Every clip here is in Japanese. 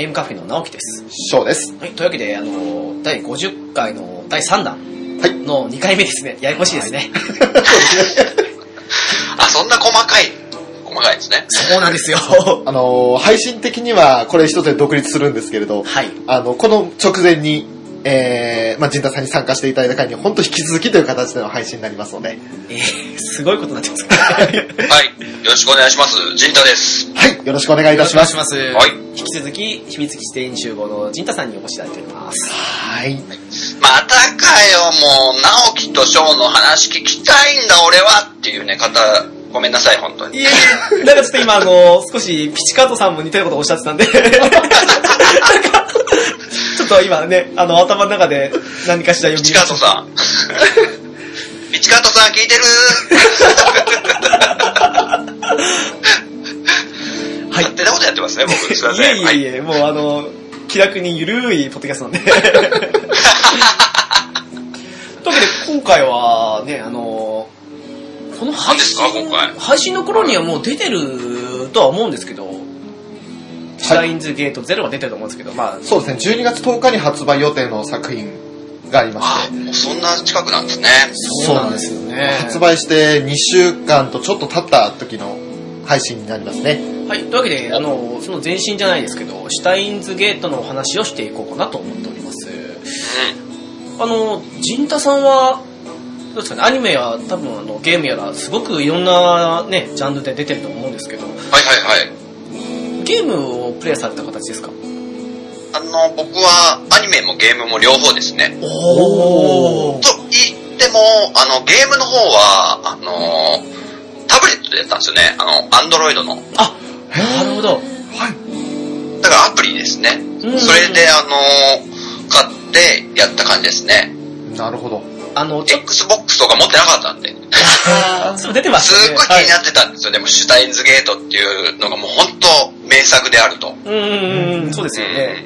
ゲームカフェの直樹です。翔です。はい、というわけで第50回の第3弾の2回目ですね。ややこしいですね、はい、あ、そんな細かいですね。そうなんですよ。配信的にはこれ一つで独立するんですけれど、はい、この直前に、陣田さんに参加していただいた回に本当引き続きという形での配信になりますので、すごいことになってますね。はい、よろしくお願いします。陣田です。はい、よろしくお願いいたします。はい、引き続き秘密基地店員厨房の陣田さんにお越しいただいております。はい。またかよ、もう直樹と翔の話聞きたいんだ俺はっていうね方。ごめんなさい、本当に。いやいや、なんかちょっと今、少し、ピチカートさんも似たようなことをおっしゃってたんで、なんか、ちょっと今ね、頭の中で何かしら読み。ピチカートさん。ピチカートさん聞いてるはい。勝手なことやってますね、僕。すいません。いえいえいえ、はい、もう気楽にゆるいポッドキャストなんで。というわけで、今回はね、この配信の頃にはもう出てるとは思うんですけど、シュタインズゲート0は出てると思うんですけど、まあ、そうですね、12月10日に発売予定の作品がありまして、もうそんな近くなんですね。そうなんですよね。発売して2週間とちょっと経った時の配信になりますね。はい、というわけで、その前身じゃないですけど、シュタインズゲートのお話をしていこうかなと思っております。陣田さんは、どうですかね、アニメや多分ゲームやらすごくいろんな、ね、ジャンルで出てると思うんですけど、はいはいはい、ゲームをプレイされた形ですか？僕はアニメもゲームも両方ですね。おーと言ってもゲームの方はタブレットでやったんですよね。Android の。あ、なるほど。はい。だからアプリですね。それで買ってやった感じですね。なるほど。Xbox とか持ってなかったんで。そう出てますね。すっごい気になってたんですよ。はい、でも、シュタインズゲートっていうのがもう本当名作であると。そうですよね。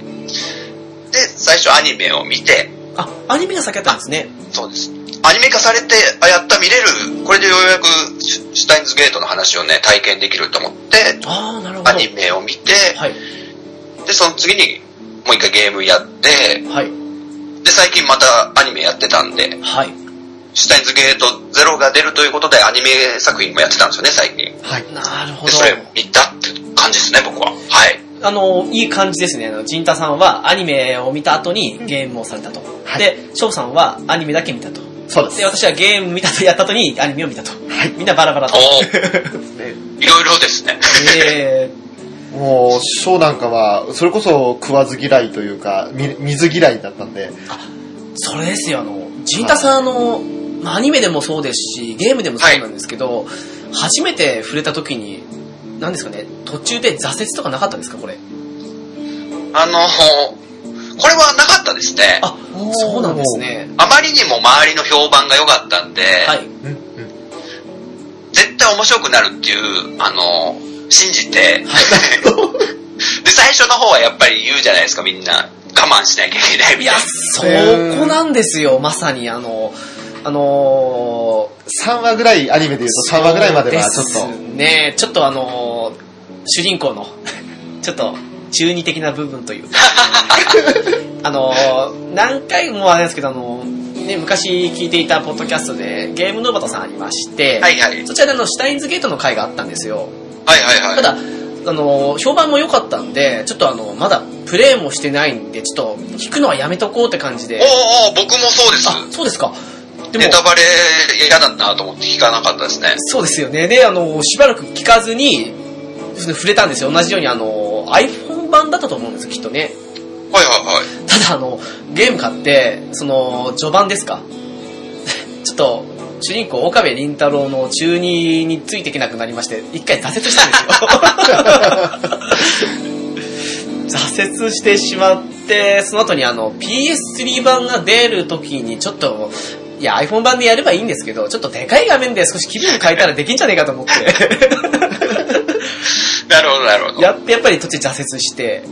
で、最初アニメを見て。あ、アニメが先だったんですね。そうです。アニメ化されて、あ、やった、見れる。これでようやくシュタインズゲートの話をね、体験できると思って、あ、なるほど。アニメを見て、はい、で、その次にもう一回ゲームやって、はい。で、最近またアニメやってたんで、はい、シュタインズゲート0が出るということでアニメ作品もやってたんですよね、最近。はい、なるほど。で、それ見たって感じですね、僕は。はい。いい感じですね。陣田さんはアニメを見た後にゲームをされたと。はい、で、翔さんはアニメだけ見たと。そうです。で、私はゲーム見たとやった後にアニメを見たと。はい。みんなバラバラと。おー。いろいろですね。もう、翔なんかは、それこそ食わず嫌いというか、水嫌いだったんで。あ、それですよ、陣田さん、アニメでもそうですし、ゲームでもそうなんですけど、はい、初めて触れた時に、何ですかね、途中で挫折とかなかったですか、これ。これはなかったですね。あ、そうなんですね。あまりにも周りの評判が良かったんで、はい、絶対面白くなるっていう、信じて、で、最初の方はやっぱり言うじゃないですか、みんな。我慢しなきゃいけないみたいな。いや、そこなんですよ、まさに3話ぐらい、アニメで言うと3話ぐらいまではちょっと。そうですね、ちょっと主人公の、ちょっと、中二的な部分というか、何回もあれですけど、ね、昔聞いていたポッドキャストで、ゲームノーバトさんありまして、はいはい、そちらでシュタインズゲートの回があったんですよ。はいはいはい、ただ評判も良かったんで、ちょっとまだプレイもしてないんで、ちょっと聞くのはやめとこうって感じで。おお、僕もそうです。あ、そうですか。でもネタバレ嫌だなと思って聞かなかったですね。そうですよね。でしばらく聞かずに触れたんですよ。同じようにiPhone 版だったと思うんですよ、きっとね。はいはいはい。ただゲーム買って、その序盤ですかちょっと主人公岡部倫太郎の中二についていけなくなりまして、一回挫折したんですよ挫折してしまって、その後にPS3 版が出る時にちょっと、いや iPhone 版でやればいいんですけど、ちょっとでかい画面で少し気分変えたらできんじゃねえかと思ってなるほどなるほど。やってやっぱり途中挫折して、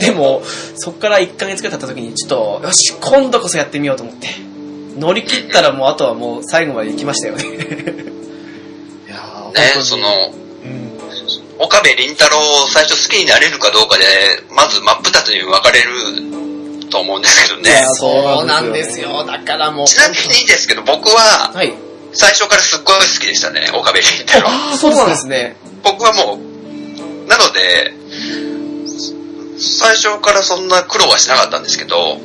でもそこから1ヶ月くらい経った時に、ちょっとよし今度こそやってみようと思って乗り切ったら、もうあとはもう最後まで行きましたよね。いやー、ね、その、岡部倫太郎を最初好きになれるかどうかで、まず真っ二つに分かれると思うんですけどね。そうなんですよ。だからもう。ちなみにですけど、僕は、はい、最初からすっごい好きでしたね、岡部倫太郎。ああ、そうなんですね。僕はもう、なので、最初からそんな苦労はしなかったんですけど、なる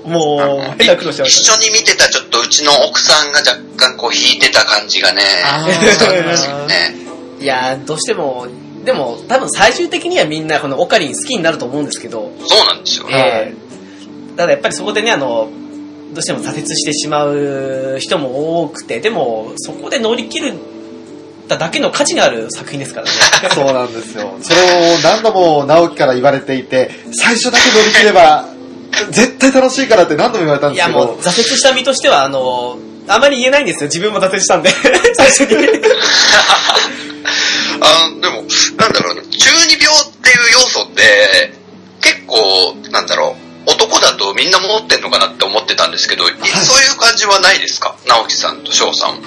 ほど。もう、変な苦労しちゃう。一緒に見てたちょっとうちの奥さんが若干こう引いてた感じがね、ありましたね。いやー、どうしても、でも多分最終的にはみんなこのオカリン好きになると思うんですけど、そうなんですよね。ただやっぱりそこでね、どうしても挫折してしまう人も多くて、でもそこで乗り切るだけの価値のある作品ですからね。そうなんですよ。それを何度も直樹から言われていて、最初だけ乗り切れば絶対楽しいからって何度も言われたんですけど、いやもう挫折した身としてはあまり言えないんですよ。自分も挫折したんで最初にでもなんだろうな、中二病っていう要素って結構なんだろう、男だとみんな持ってんのかなって思ってたんですけど、はい、そういう感じはないですか、直樹さんと翔さん。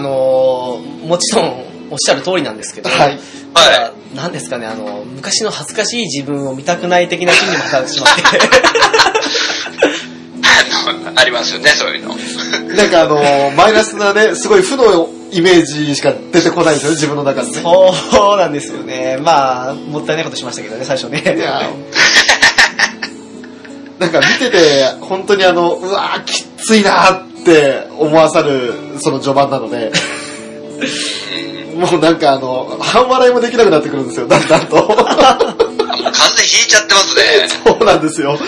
もちろんおっしゃる通りなんですけど、はい、なんですかね、昔の恥ずかしい自分を見たくない的な心理も働いてしまってありますよね、そういうの。なんかマイナスなね、すごい負のイメージしか出てこないですよね、自分の中で、ね。そうなんですよね。まあもったいないことしましたけどね、最初ね。いやなんか見てて本当にうわーきついなーって思わさるその序盤なので、もうなんか半笑いもできなくなってくるんですよ、だんだんと。もう完全引いちゃってますね。そうなんですよ。だか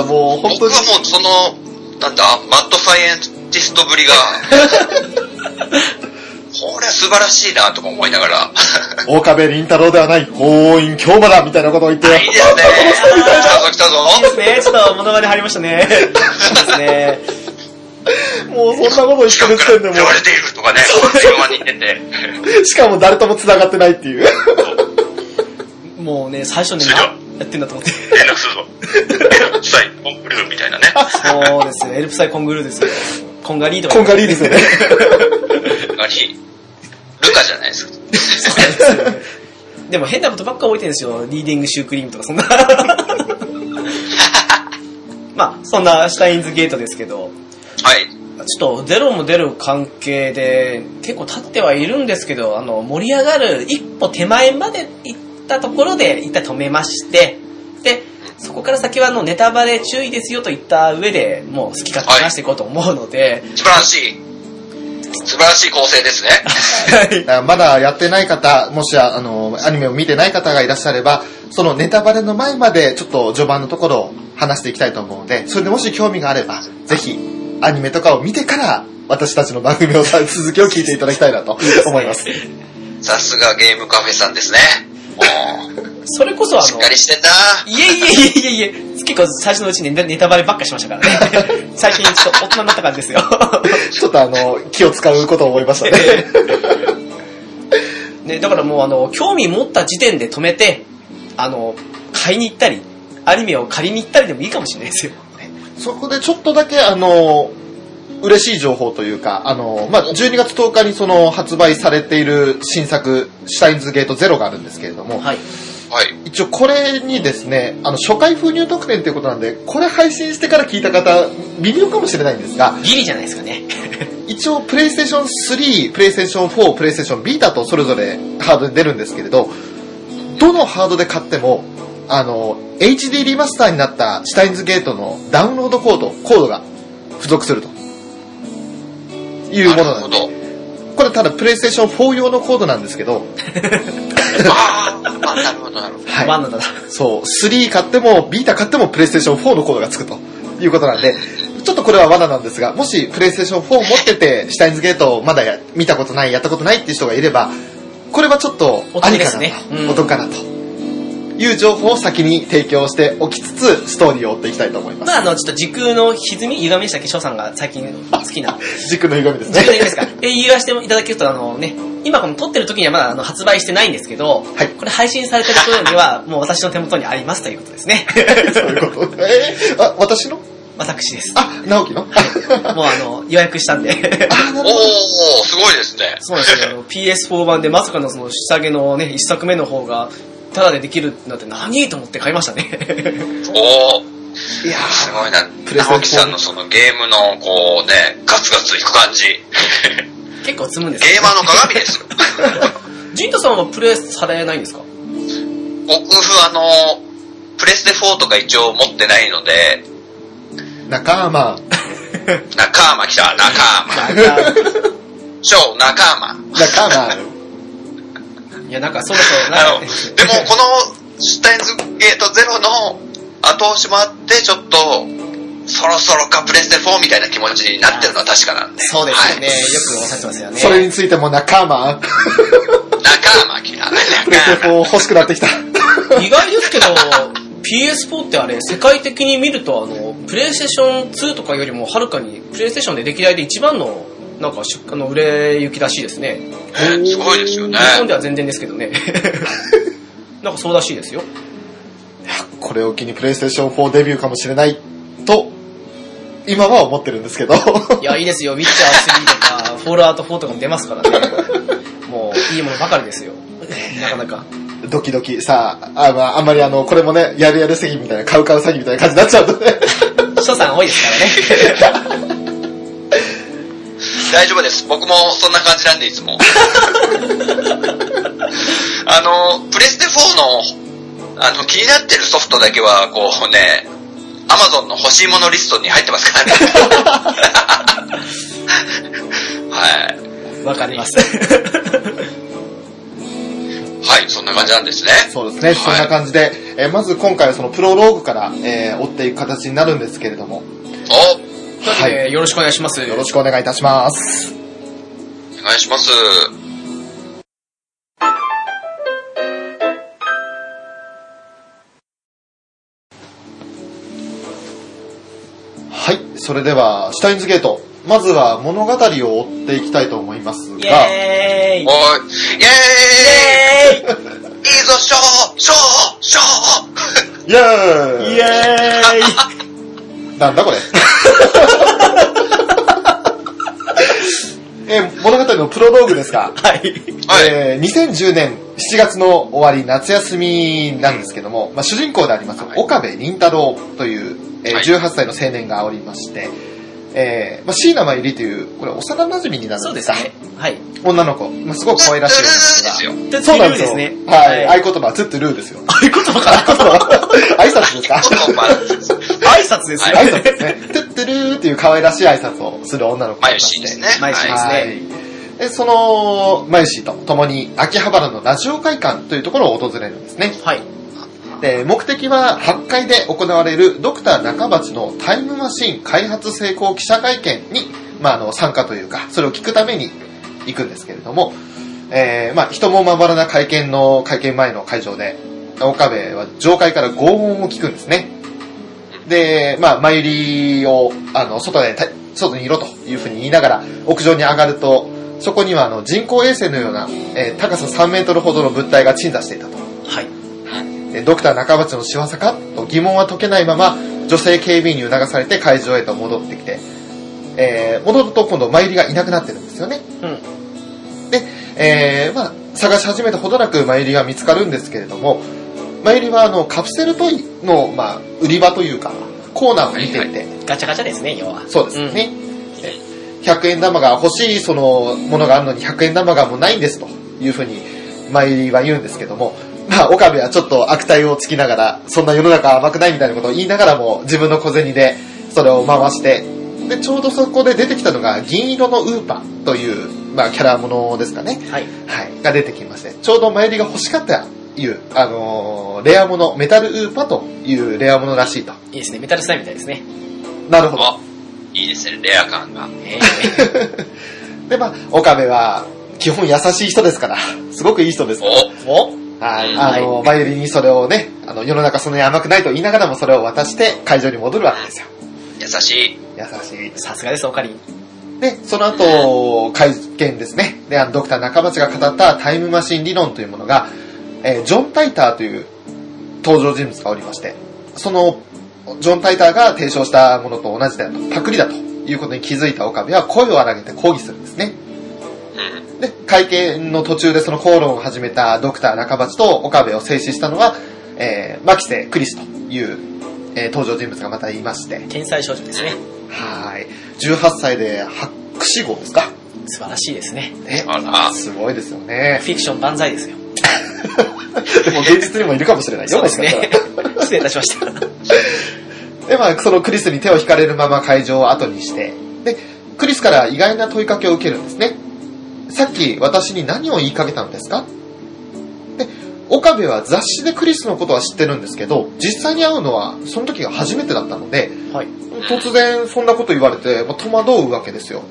らもう本当に僕はもうそのなんだマッドサイエンティストぶりがこれは素晴らしいなとか思いながら岡部倫太郎ではない強引京馬だみたいなことを言って、いいですね。来たぞ来たぞ。いいですね。ちょっと物まね入りましたね。そうですね。もうそんなこと言ってる時点でも言われているとかね、しかも誰とも繋がってないっていうもうね、最初にやってんだと思って、連絡するぞエルプサイコングルーみたいなね。そうですね、エルプサイコングルーですよ、コンガリーとか、コンガリーですよね。コンガリールカじゃないですか。そうですね。でも変なことばっか覚えてるんですよ、リーディングシュークリームとかそんなまあそんなシュタインズゲートですけど、はい、ちょっとゼロも出る関係で結構経ってはいるんですけど、盛り上がる一歩手前まで行ったところで一旦止めまして、でそこから先はネタバレ注意ですよと言った上でもう好き勝手話していこうと思うので、はい、素晴らしい構成ですね、はい、まだやってない方、もしアニメを見てない方がいらっしゃれば、そのネタバレの前までちょっと序盤のところを話していきたいと思うので、それでもし興味があればぜひアニメとかを見てから私たちの番組の続きを聞いていただきたいなと思います。さすがゲームカフェさんですね。それこそしっかりしてんな。いえ、結構最初のうちにネタバレばっかしましたからね。最近ちょっと大人になった感じですよ。ちょっと気を使うことを思いましたね。ね、だからもう興味持った時点で止めて、買いに行ったり、アニメを借りに行ったりでもいいかもしれないですよ。そこでちょっとだけ嬉しい情報というか、まあ、12月10日にその発売されている新作シュタインズゲート0があるんですけれども、はい、一応これにですね、初回封入特典ということなんで、これ配信してから聞いた方微妙かもしれないんですが、ギリじゃないですかね一応プレイステーション3、プレイステーション4、プレイステーションビータとそれぞれハードで出るんですけれど、どのハードで買ってもHD リマスターになったシュタインズゲートのダウンロードコードが付属するというものなんです。これただプレイステーション4用のコードなんですけどなるほどなるほど、はい、そう3買ってもビータ買ってもプレイステーション4のコードが付くということなんで、ちょっとこれは罠なんですが、もしプレイステーション4持っててシュタインズゲートをまだ見たことない、やったことないっていう人がいれば、これはちょっとありかなと、ね、うん、お得かなという情報を先に提供しておきつつ、ストーリーを追っていきたいと思います。まあちょっと時空の歪み、歪みでしたっけ、翔さんが最近好きな時空の歪みですね。時空の歪みですか。言わせていただけると、ね、今この撮ってる時にはまだ発売してないんですけど、はい、これ配信されてる頃にはもう私の手元にありますということですね。そういうこと。あ、私の？私です。あ、直樹のもう予約したんで。おお、すごいですね。そうですね。PS4 版でまさかのその下げのね、一作目の方がタダでできるなんて何と思って買いましたね。おお。いやすごいな。直樹さんのそのゲームのこうね、ガツガツいく感じ。結構積むんですよ、ね。ゲーマーの鏡ですよ。ジンタさんはプレイされないんですか？僕プレステ4とか一応持ってないので。仲間。仲間来た、仲間。超仲間。仲間。いや、なんかそうそうな。でもこのシュタインズゲートゼロの後押しもあって、ちょっと、そろそろかプレステ4みたいな気持ちになってるのは確かなんで。そうですよね。はい、よくおっしゃってますよね。それについても仲間。仲間来た。プレステ4欲しくなってきた。意外ですけど、PS4 ってあれ、世界的に見ると、プレイステーション2とかよりもはるかに、プレイステーションで歴代で一番の、なんか、売れ行きらしいですね。すごいですよね。日本では全然ですけどね。なんかそうらしいですよ。これを機にプレイステーション4デビューかもしれないと今は思ってるんですけどいやいいですよ、ウィッチャー3とかフォールアウト4とかも出ますからねもういいものばかりですよ。なかなかドキドキさあ、あんまりこれもね、やるやる詐欺みたいな、買う買う詐欺みたいな感じになっちゃうとね所さん多いですからね大丈夫です、僕もそんな感じなんでいつもプレステ4の気になってるソフトだけは、こうね、アマゾンの欲しいものリストに入ってますからね。はい。わかります。はい、そんな感じなんですね。そうですね、はい、そんな感じで、まず今回はそのプロローグから、追っていく形になるんですけれども。お、はい、よろしくお願いします。よろしくお願いいたします。お願いします。それではシュタインズゲート、まずは物語を追っていきたいと思いますが、イエーイ、おい、イエーイ、イエーイいいぞ、ショーショーショーイエーイイエーイなんだこれ物語のプロローグですが、はい、2010年7月の終わり、夏休みなんですけども、まあ、主人公であります、はい、岡部倫太郎という18歳の青年がおりまして、まあ、椎名真由里という、これ幼馴染になるんですか、そうですね、はい、女の子、まあ、すごく可愛らしい女の子が、そうなんですよ、はい、合言葉はずっとルーですよ、合言葉かな、挨拶ですか、挨拶ですよ、挨拶ですね、トゥットゥルーっていう可愛らしい挨拶をする女の子がいまして、真由里ですね、でその真由里と共に秋葉原のラジオ会館というところを訪れるんですね、はい、で目的は8階で行われるドクター中町のタイムマシン開発成功記者会見に、まあ、参加というか、それを聞くために行くんですけれども、まあ、人もまばらな会見前の会場で、岡部は上階から轟音を聞くんですね。で、まあ、前入りを外にいろというふうに言いながら屋上に上がると、そこには人工衛星のような、高さ3メートルほどの物体が鎮座していたと。はい、ドクター中町の仕業かと疑問は解けないまま、女性警備員に促されて会場へと戻ってきて、戻ると今度、真由里がいなくなってるんですよね。うん、で、まあ、探し始めたほどなく真由里が見つかるんですけれども、真由里はカプセルトイの、まあ、売り場というか、コーナーを見ていて、はいはい、ガチャガチャですね、要は。そうですね。うん、100円玉が欲しいそのものがあるのに100円玉がもうないんですというふうに真由里は言うんですけども、まあ、岡部はちょっと悪態をつきながら、そんな世の中甘くないみたいなことを言いながらも、自分の小銭でそれを回して、で、ちょうどそこで出てきたのが、銀色のウーパンという、まあ、キャラものですかね。はい。はい。が出てきまして、ちょうど前売りが欲しかったいう、レアもの、メタルウーパというレアものらしいと。いいですね。メタルスタイルみたいですね。なるほど。いいですね、レア感が。で、まあ、岡部は、基本優しい人ですから、すごくいい人ですから。おはい、マユリにそれをね、世の中そんなに甘くないと言いながらも、それを渡して会場に戻るわけですよ。優しい。優しい。さすがです、おかり。で、その後、会見ですね。で、ドクター中町が語ったタイムマシン理論というものが、ジョン・タイターという登場人物がおりまして、そのジョン・タイターが提唱したものと同じだと、パクリだということに気づいたオカミは声を荒げて抗議するんですね。で、会見の途中でその口論を始めたドクター中鉢と岡部を制止したのは、牧瀬クリスという、登場人物がまたいまして、天才少女ですね。はい、18歳で博士号ですか。素晴らしいですね。すごいですよね。フィクション万歳ですよ。でも現実にもいるかもしれないよ。そうですね。失礼いたしました。で、まあ、そのクリスに手を引かれるまま会場を後にして、でクリスから意外な問いかけを受けるんですね。さっき私に何を言いかけたんですか。で、岡部は雑誌でクリスのことは知ってるんですけど、実際に会うのはその時が初めてだったので、はい、突然そんなこと言われて、まあ、戸惑うわけですよ。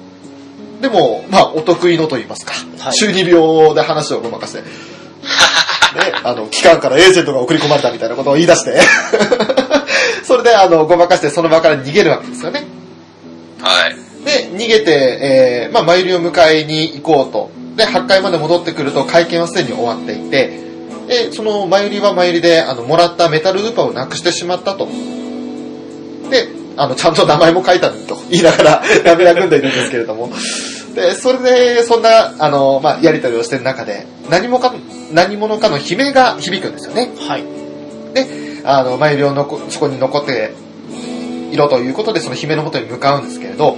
でも、まあ、お得意のと言いますか、はい、中二病で話をごまかして、ね、機関からエージェントが送り込まれたみたいなことを言い出してそれでごまかしてその場から逃げるわけですよね。はい。で、逃げて、まあ、マユリを迎えに行こうと。で、8階まで戻ってくると会見はすでに終わっていて、で、そのマユリはマユリで、もらったメタルウーパーをなくしてしまったと。で、ちゃんと名前も書いたと言いながら、ラベラ組んでいるんですけれども。で、それで、そんな、まあ、やり取りをしている中で、何者かの悲鳴が響くんですよね。はい。で、マユリをそこに残っていろということで、その悲鳴のもとに向かうんですけれど、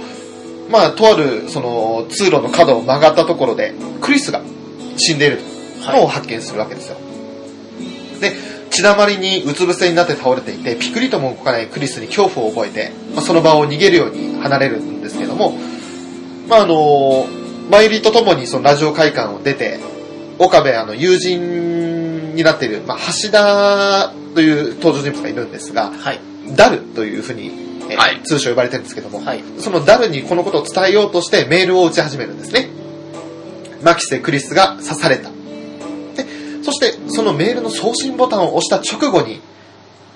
まあ、とあるその通路の角を曲がったところでクリスが死んでいるのを発見するわけですよ。はい、で、血だまりにうつ伏せになって倒れていて、ピクリとも動かないクリスに恐怖を覚えて、まあ、その場を逃げるように離れるんですけども、まあ、マユリと共にそのラジオ会館を出て、岡部友人になっている、まあ、橋田という登場人物がいるんですが、はい、ダルというふうにはい、通称呼ばれてるんですけども、はい、そのダルにこのことを伝えようとしてメールを打ち始めるんですね。マキセ・クリスが刺された。で、そしてそのメールの送信ボタンを押した直後に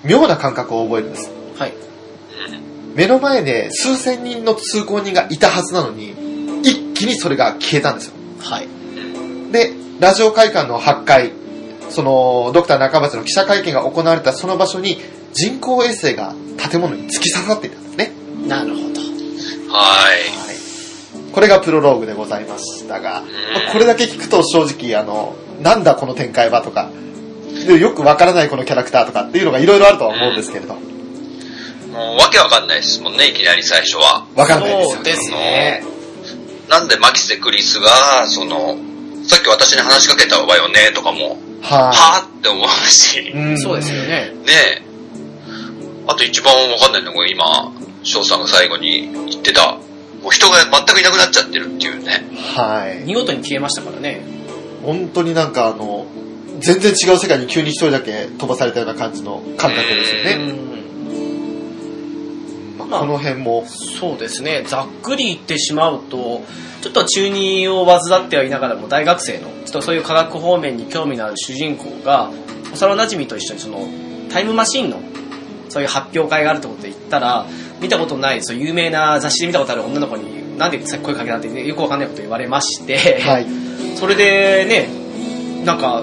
妙な感覚を覚えるんです。はい、目の前で数千人の通行人がいたはずなのに一気にそれが消えたんですよ。はい、で、ラジオ会館の8階、そのドクター中橋の記者会見が行われたその場所に人工衛星が建物に突き刺さっていたんですね。なるほど。はい。これがプロローグでございましたが、これだけ聞くと正直、なんだこの展開はとか、よくわからないこのキャラクターとかっていうのがいろいろあるとは思うんですけれど。もうわけわかんないですもんね、いきなり最初は。わかんないですよね。そうですね。なんでマキセ・クリスが、さっき私に話しかけたわよねとかも、はぁって思うし。そうですよね。ねえ。あと一番わかんないのが今、翔さんが最後に言ってた、もう人が全くいなくなっちゃってるっていうね。はい。見事に消えましたからね。本当になんか全然違う世界に急に一人だけ飛ばされたような感じの感覚ですよね。まあ、この辺も。そうですね。ざっくり言ってしまうと、ちょっと中二を患ってはいながらも大学生の、ちょっとそういう科学方面に興味のある主人公が、幼馴染と一緒にタイムマシンの、そういう発表会があるってことで言ったら、見たことないそう有名な雑誌で見たことある女の子になんでさっき声かけなんて、ね、よくわかんないこと言われまして、はい、それでね、なんか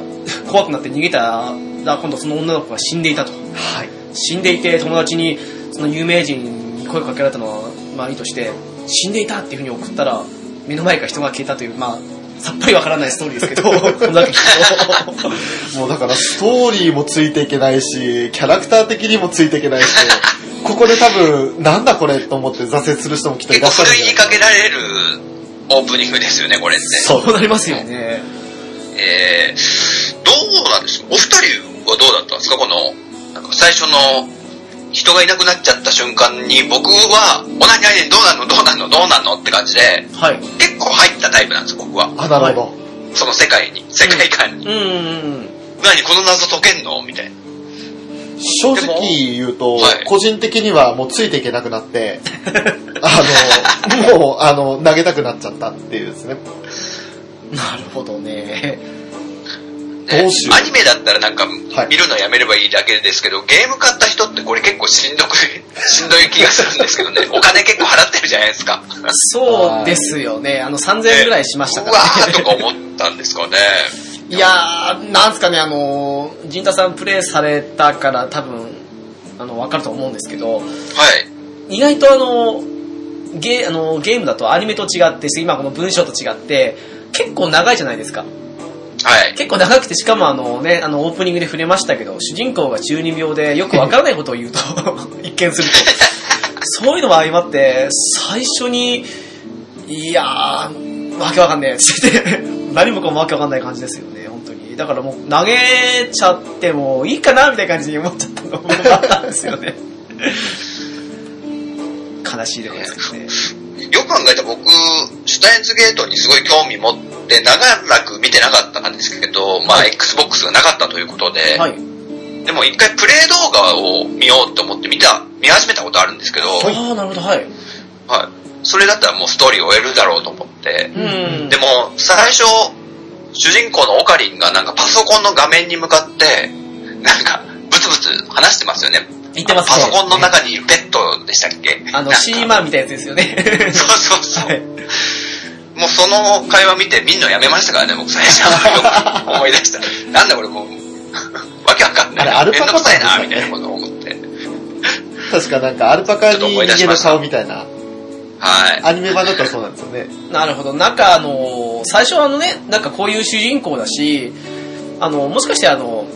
怖くなって逃げたら今度その女の子が死んでいたと、はい、死んでいて友達にその有名人に声かけられたのはまあいいとして、死んでいたっていうふうに送ったら目の前から人が消えたという、まあさっぱりわからないストーリーですけどもうだからストーリーもついていけないし、キャラクター的にもついていけないし、ここで多分なんだこれと思って挫折する人もきっといらっしゃる。結構にかけられるオープニングですよね、これって。そうなりますよね。どうなんですか、お二人はどうだったんですか、このなんか最初の人がいなくなっちゃった瞬間に。僕は同じ間にどうなんのって感じで、はい、結構入ったタイプなんです僕は。あ、なるほど。その世界観に、何この謎解けんのみたいな。正直言うと、はい、個人的にはもうついていけなくなってもう投げたくなっちゃったっていうですね。なるほどね。どうしよう。アニメだったらなんか見るのやめればいいだけですけど、はい、ゲーム買った人ってこれ結構しんどい気がするんですけどね。お金結構払ってるじゃないですか。そうですよね。3000円ぐらいしましたから、ね。うわーとか思ったんですかね。いやー、なんすかね、陣田さんプレイされたから多分分かると思うんですけど、はい、意外とゲームだとアニメと違って今この文章と違って結構長いじゃないですか。はい、結構長くて、しかもオープニングで触れましたけど、主人公が12秒でよくわからないことを言うと一見するとそういうのも相まって最初にいやーわけわかんねえって何もかもわけわかんない感じですよね本当に。だからもう投げちゃってもいいかなみたいな感じに思っちゃったのもあったんですよね悲しいでもですけどね。よく考えたら僕シュタインズゲートにすごい興味持ってで長らく見てなかったんですけど、まあ Xbox がなかったということで、はい、でも一回プレイ動画を見ようと思って見始めたことあるんですけど、あ、なるほど、はい、はい、それだったらもうストーリーを終えるだろうと思って、うん、でも最初主人公のオカリンがなんかパソコンの画面に向かってなんかブツブツ話してますよね。言ってます。パソコンの中にいるペットでしたっけ？シーマンみたいなやつですよね。そうそうそう。はい、もうその会話見て見んのやめましたからね、僕最初は思い出した。なんだこれもう、わけわかんない。あれアルパカさんな、みたいなことを思って。確かなんかアルパカに逃げる顔みたいな。はい。アニメ版だったらそうなんですよね。なるほど。なんか最初はなんかこういう主人公だし、もしかして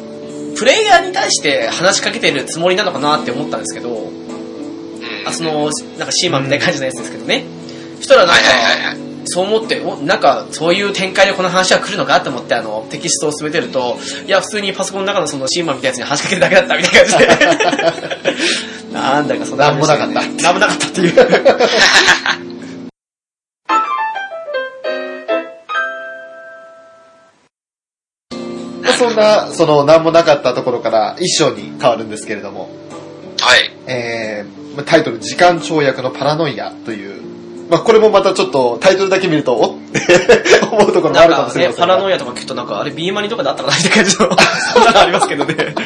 プレイヤーに対して話しかけてるつもりなのかなって思ったんですけど、なんかシーマンみたいな感じのやつですけどね。そしたらなんか、はいはいはい、そう思ってなんかそういう展開でこの話は来るのかと思ってテキストを進めてると、いや普通にパソコンの中のそのシーマンみたいなやつに話しかけるだけだったみたいな感じでなんだかそんな話が、ね、なんもなかったっていうそんななんもなかったところから一章に変わるんですけれども、はい、タイトル時間跳躍のパラノイアという、まあ、これもまたちょっとタイトルだけ見るとおって思うところもあるかもしれませんが、パラノイアとか聞くとなんかあれビーマニとかであったかなって感じのそんなのありますけどね。なるほど。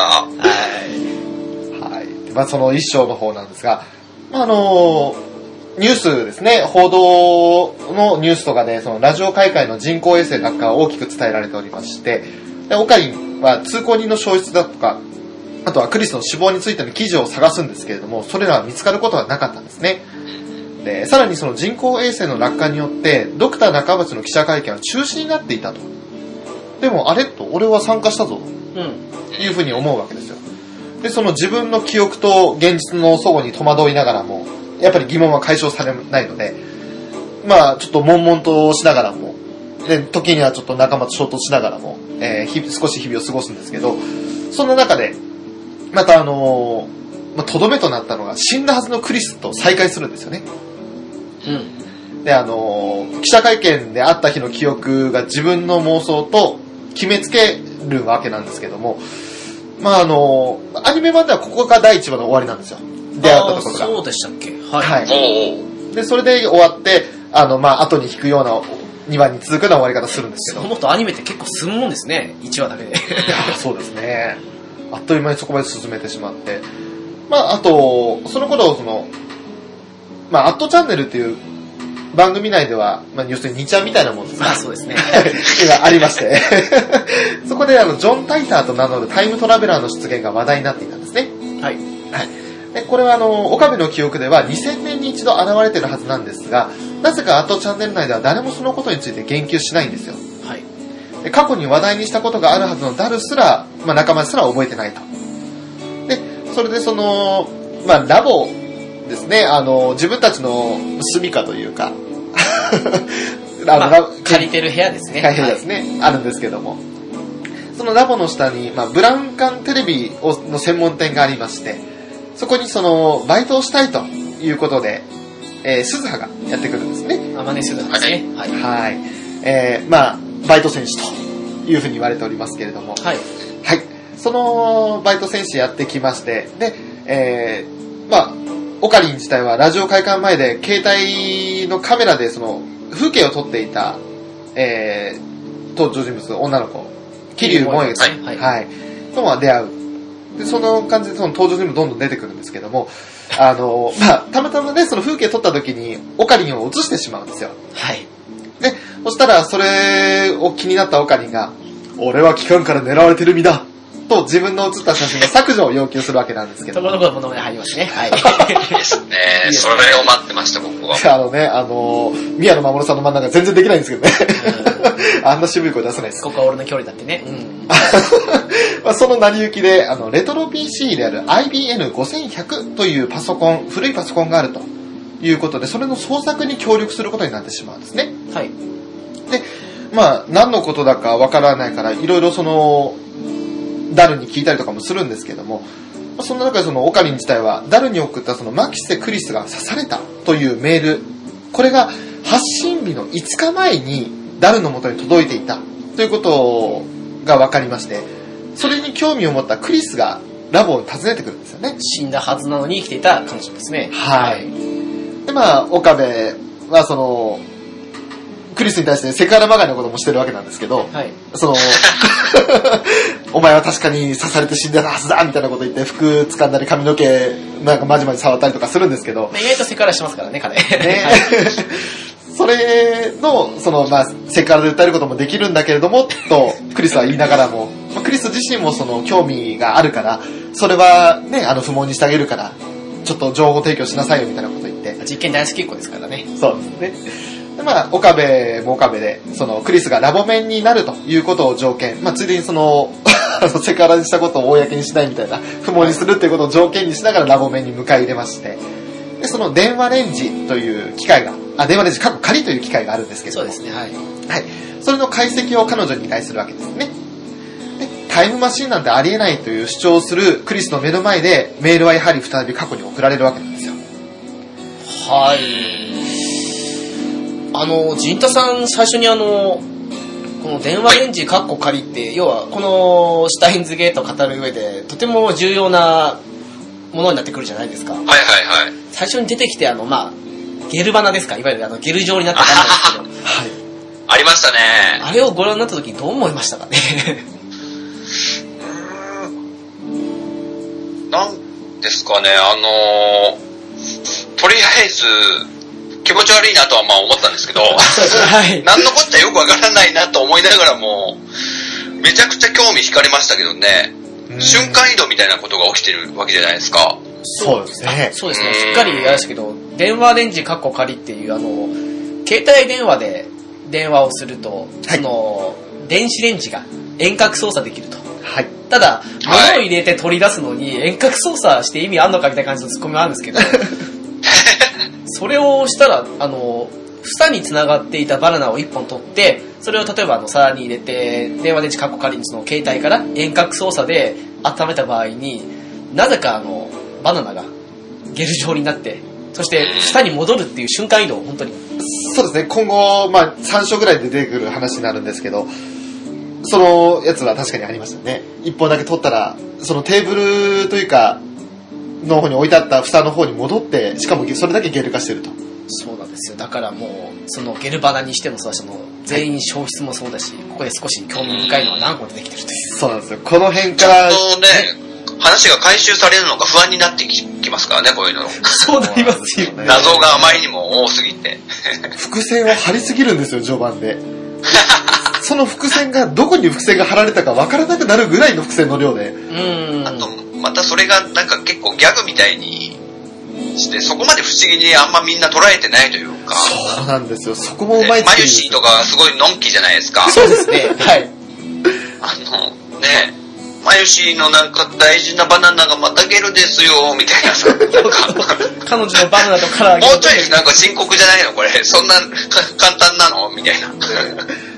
はいはい。まあその一章の方なんですが、ニュースですね、報道のニュースとかでそのラジオ開会の人工衛星なんかを大きく伝えられておりまして、でオカリンは通行人の消失だとか、あとはクリスの死亡についての記事を探すんですけれども、それらは見つかることはなかったんですね。でさらにその人工衛星の落下によってドクター中鉢の記者会見は中止になっていたと。でもあれと俺は参加したぞというふうに思うわけですよ。でその自分の記憶と現実の齟齬に戸惑いながらもやっぱり疑問は解消されないので、まあちょっと悶々としながらもで時にはちょっと仲間と衝突しながらも、少し日々を過ごすんですけど、そんな中でまたとどめとなったのが死んだはずのクリスと再会するんですよね。うん、で記者会見で会った日の記憶が自分の妄想と決めつけるわけなんですけども、まあアニメ版ではここが第1話の終わりなんですよ。出会ったところが。そうでしたっけ。はい。はい、でそれで終わってまあ後に引くような2話に続くような終わり方するんですけど。そう思うとアニメって結構進むもんですね。1話だけで。いやそうですね。あっという間にそこまで進めてしまって、まああとその頃まあ、アットチャンネルっていう番組内では、まあ、要するに2ちゃんみたいなもんですね。まあ、そうですね。今ありまして。そこで、ジョン・タイターと名乗るタイムトラベラーの出現が話題になっていたんですね。はい。はい。で、これは、岡部の記憶では2000年に一度現れてるはずなんですが、なぜかアットチャンネル内では誰もそのことについて言及しないんですよ。はい。で、過去に話題にしたことがあるはずのダルすら、まあ、仲間すら覚えてないと。で、それでまあ、ラボ、ですね、自分たちの住処というかまあ、借りてる部屋ですね。借りてる部屋ですね、はい、あるんですけども、そのラボの下に、まあ、ブラウン管テレビの専門店がありまして、そこにバイトをしたいということで、鈴葉がやってくるんですね。天音鈴葉ですね。はい、はい。まあバイト選手というふうに言われておりますけれども、はい、はい、そのバイト選手やってきまして、で、まあオカリン自体はラジオ開館前で携帯のカメラで風景を撮っていた、登場人物の女の子、桐生萌さん、はいはい、とは出会う。でその感じで登場人物どんどん出てくるんですけども、まあ、たまたまね、風景撮った時にオカリンを映してしまうんですよ。はい。でそしたらそれを気になったオカリンが、俺は機関から狙われてる身だと自分の写った写真の削除を要求するわけなんですけど。そこのことものに入りますね。はい。いいですね。それを待ってました、僕は。宮野真守さんの真ん中全然できないんですけどね。あんな渋い声出せないです。ここは俺の距離だってね。うん。まあ、その成り行きで、レトロ PC である IBM5100 というパソコン、古いパソコンがあるということで、それの創作に協力することになってしまうんですね。はい。で、まあ、何のことだかわからないから、いろいろダルに聞いたりとかもするんですけども、そんな中でオカリン自体は、ダルに送ったマキセ・クリスが刺されたというメール、これが発信日の5日前にダルの元に届いていたということが分かりまして、それに興味を持ったクリスがラボを訪ねてくるんですよね。死んだはずなのに生きていた彼女ですね。はい。で、まあ、岡部はクリスに対してセクハラまがいのこともしてるわけなんですけど、はい、お前は確かに刺されて死んでたはずだみたいなこと言って、服掴んだり髪の毛なんかまじまじ触ったりとかするんですけど、意外とセクハラしてますからね、彼。ねそれの、まあ、セクハラで訴えることもできるんだけれども、とクリスは言いながらも、まあ、クリス自身も興味があるから、それはね、不問にしてあげるから、ちょっと情報提供しなさいよみたいなこと言って。実験大好きっ子ですからね。そうですね。まあ、岡部も岡部で、クリスがラボ面になるということを条件、まあ、ついでにセクハラにしたことを公にしないみたいな、不毛にするっていうことを条件にしながらラボ面に迎え入れまして、で、電話レンジという機械が、電話レンジ、過去仮という機械があるんですけども、そうですね、はい。はい。それの解析を彼女に依頼するわけですね。で、タイムマシンなんてありえないという主張をするクリスの目の前で、メールはやはり再び過去に送られるわけなんですよ。はい。陣田さん、最初にこの電話レンジカッコ仮って、要はこのシュタインズゲートを語る上で、とても重要なものになってくるじゃないですか。はいはいはい。最初に出てきて、まあ、ゲルバナですか、いわゆるゲル状になった感じですけど。はい。ありましたね。あれをご覧になった時にどう思いましたかね。なんですかね、とりあえず、気持ち悪いなとはまあ思ったんですけど、はい、何のこっちゃよくわからないなと思いながらも、めちゃくちゃ興味惹かれましたけどね、瞬間移動みたいなことが起きてるわけじゃないですか。そうですね。そうですね。しっかり言いましたけど、電話レンジカッコ仮っていう、携帯電話で電話をすると、はい、電子レンジが遠隔操作できると。はい。ただ、物を入れて取り出すのに遠隔操作して意味あんのかみたいな感じのツッコミはあるんですけど、それをしたら、房に繋がっていたバナナを1本取って、それを例えば皿に入れて、電話電池カッコ仮に携帯から遠隔操作で温めた場合に、なぜかバナナがゲル状になって、そして下に戻るっていう瞬間移動、本当に。そうですね、今後、まあ3章ぐらいで出てくる話になるんですけど、そのやつは確かにありましたね。1本だけ取ったら、テーブルというか、の方に置いてあった蓋の方に戻って、しかもそれだけゲル化してると。そうなんですよ。だからもう、ゲルバナにしてもそうだし、全員消失もそうだし、はい、ここで少し興味深いのは何個出てきてるという。そうなんですよ。この辺から。ちょっとね、話が回収されるのか不安になってきますからね、こういうの。そうなりますよね。謎があまりにも多すぎて。伏線を張りすぎるんですよ、序盤で。その伏線が、どこに伏線が張られたか分からなくなるぐらいの伏線の量で。あとまたそれがなんか結構ギャグみたいにして、そこまで不思議にあんまみんな捉えてないというか。そうなんですよ。そこもうまい。マユシーとかすごいのんきじゃないですか。そうですね。はい。ね、マユシーのなんか大事なバナナがまたゲルですよ、みたいなさ。彼女のバナナとカラーゲル。もうちょいなんか深刻じゃないのこれ。そんな簡単なのみたいな。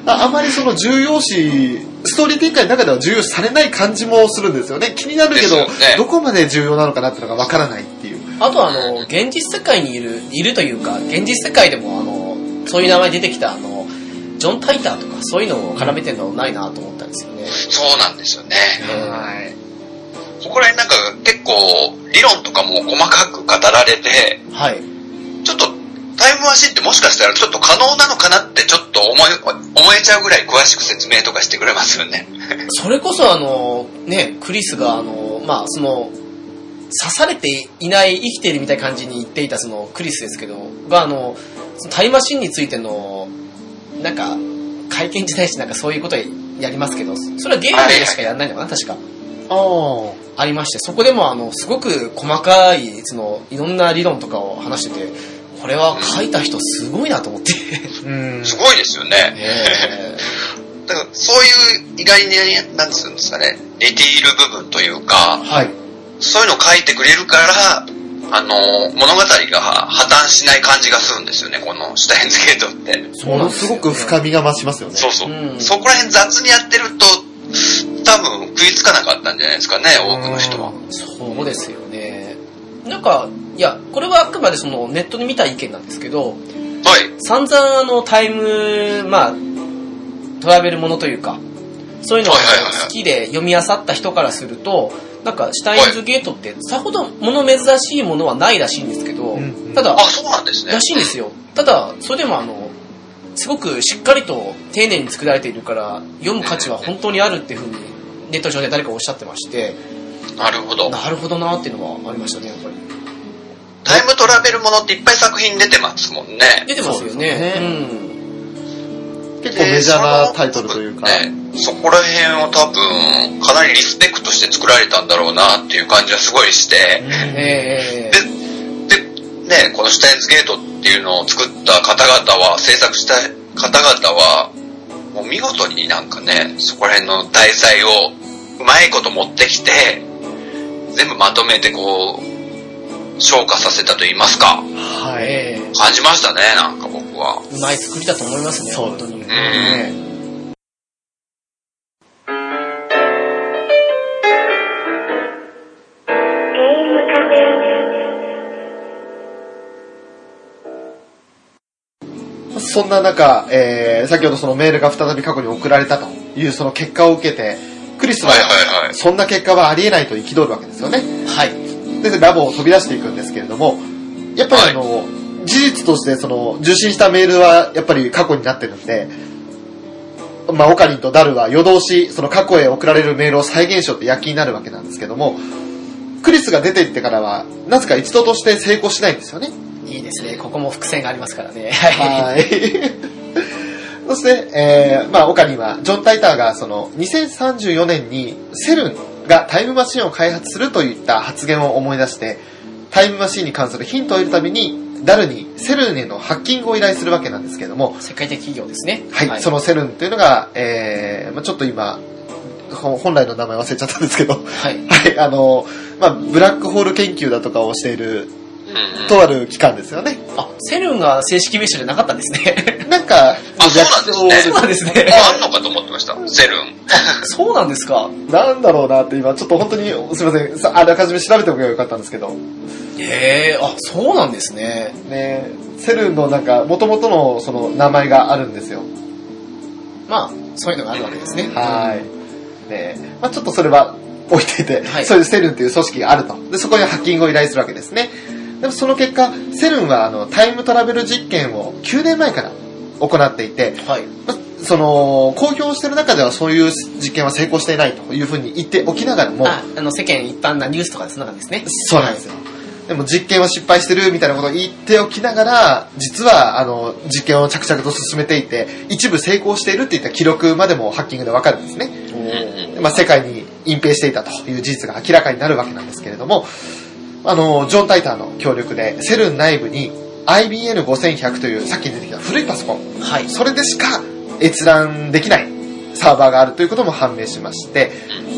あまり重要視、ストーリー展開の中では重要視されない感じもするんですよね。気になるけど、ね、どこまで重要なのかなっていうのがわからないっていう。あと現実世界にいるというか、現実世界でもそういう名前出てきたジョン・タイターとかそういうのを絡めてるのないなと思ったんですよね。そうなんですよね。はい。ここら辺なんか結構理論とかも細かく語られて、はい。ちょっとタイムマシンってもしかしたらちょっと可能なのかなってちょっと思えちゃうぐらい詳しく説明とかしてくれますよね。それこそね、クリスがまあ刺されていない生きているみたいな感じに言っていたクリスですけど、がタイムマシンについてのなんか会見自体しなんかそういうことやりますけど、それはゲームでしかやらないのかな、確か。ありまして、そこでもすごく細かいそのいろんな理論とかを話してて、これは書いた人すごいなと思ってすごいですよね、だからそういう意外に何ていうんですかね、似ている部分というか、はい、そういうのを書いてくれるから物語が破綻しない感じがするんですよね、このシュタインズゲートって。ものすごく深みが増しますよね。そうそう。うん、そこら辺雑にやってると、多分食いつかなかったんじゃないですかね、多くの人は。そうですよね。なんか、いや、これはあくまでそのネットで見た意見なんですけど、はい。散々タイム、トラベルものというか、そういうのが好きで読み漁った人からすると、なんかシュタインズゲートってさほど物珍しいものはないらしいんですけど、ただ、そうなんですね。らしいんですよ。ただそれでもすごくしっかりと丁寧に作られているから読む価値は本当にあるっていうふうにネット上で誰かおっしゃってまして、なるほど。なるほどなっていうのはありましたね、やっぱり。タイムトラベルものっていっぱい作品出てますもんね。出てますよね。結構メジャーなタイトルというか、そこら辺を多分かなりリスペクトして作られたんだろうなっていう感じはすごいして、でね、このシュタインズゲートっていうのを作った方々は、制作した方々はもう見事になんかね、そこら辺の題材をうまいこと持ってきて全部まとめてこう昇華させたと言いますか、はい、感じましたね。なんか僕はうまい作りだと思いますね、本当に。そんな中、先ほどそのメールが再び過去に送られたというその結果を受けて、クリスはそんな結果はありえないと憤るわけですよね。はい。でラボを飛び出していくんですけれども、やっぱり事実としてその受信したメールはやっぱり過去になってるんで、オカリンとダルは夜通しその過去へ送られるメールを再現しようって躍起になるわけなんですけども、クリスが出て行ってからはなぜか一度として成功しないんですよね。いいですね。ここも伏線がありますからね。はい。そして、オカリンはジョン・タイターがその2034年にセルンがタイムマシンを開発するといった発言を思い出して、タイムマシンに関するヒントを得るためにダルにセルンへのハッキングを依頼するわけなんですけども、世界的企業ですね。はい。はい、そのセルンというのが、ちょっと今本来の名前忘れちゃったんですけど、はい。はい。ブラックホール研究だとかをしている。とある機関ですよね。あ、セルンが正式名称じゃなかったんですね。なんか、そうなんですね。あんのかと思ってました。セルン。そうなんですか。なんだろうなって今ちょっと本当にすみません。あらかじめ調べておけばよかったんですけど。あ、そうなんですね。ね、セルンのなんか元々のその名前があるんですよ。そういうのがあるわけですね。はい。ね、ちょっとそれは置いていて、はい、そういうセルンという組織があると。でそこにハッキングを依頼するわけですね。でもその結果、セルンはタイムトラベル実験を9年前から行っていて、はい、その公表している中ではそういう実験は成功していないというふうに言っておきながらも、世間一般なニュースとかでそんな感じですね。そうなんですよ。でも実験は失敗してるみたいなことを言っておきながら、実は実験を着々と進めていて、一部成功しているっていった記録までもハッキングでわかるんですね。世界に隠蔽していたという事実が明らかになるわけなんですけれども、ジョン・タイターの協力で、セルン内部に IBM5100 という、さっき出てきた古いパソコン。はい。それでしか閲覧できないサーバーがあるということも判明しまして、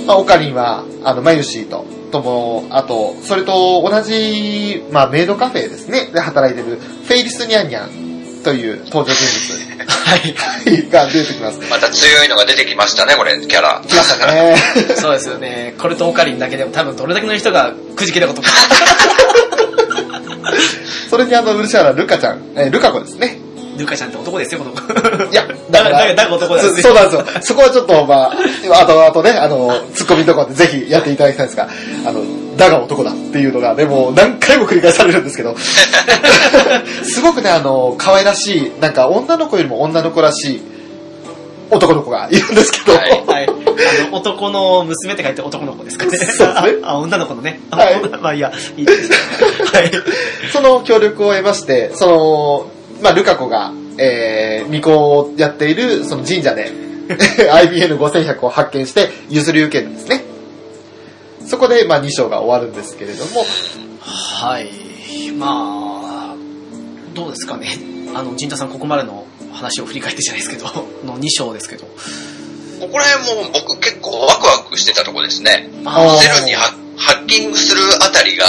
オカリンは、マユシーと、あと、それと同じ、メイドカフェですね、で働いてる、フェイリス・ニャンニャン。という登場人物が出てきます。また強いのが出てきましたね、これ、キャラ。来ましたね。そうですよね。これとオカリンだけでも多分どれだけの人がくじけたことか。それにウルシャラ、ルカちゃん、ルカ子ですね。ルカちゃんって男ですよ、この子。いや、だから男なんですよ。そうなんですよ。そこはちょっと、あとね、ツッコミとかでぜひやっていただきたいんですが、だが男だっていうのが、ね、もう何回も繰り返されるんですけど、すごくね、可愛らしい、なんか女の子よりも女の子らしい男の子がいるんですけど、はい、男の娘って書いて男の子ですかね。そうですね。女の子のね。はい。いや、いいですね。はい。その協力を得まして、ルカ子が、巫女をやっているその神社で、IBN5100 を発見して譲り受けるんですね。そこでまあ2章が終わるんですけれども、はい、まあどうですかね、陣田さんここまでの話を振り返ってじゃないですけどの2章ですけど、これもう僕結構ワクワクしてたとこですね。ゼロにハッキングするあたりが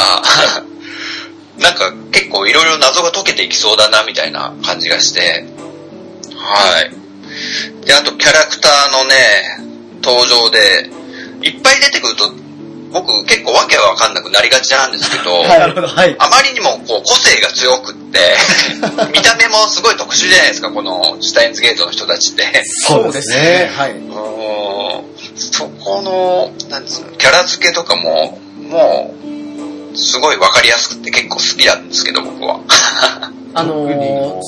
なんか結構いろいろ謎が解けていきそうだなみたいな感じがして、はい。で、あとキャラクターのね登場でいっぱい出てくると僕結構わけわかんなくなりがちなんですけど、はい、あまりにもこう個性が強くって見た目もすごい特殊じゃないですか、このシュタインズゲートの人たちって。そうですね、はい、そこのなんつうのキャラ付けとかももうすごいわかりやすくて結構好きなんですけど僕は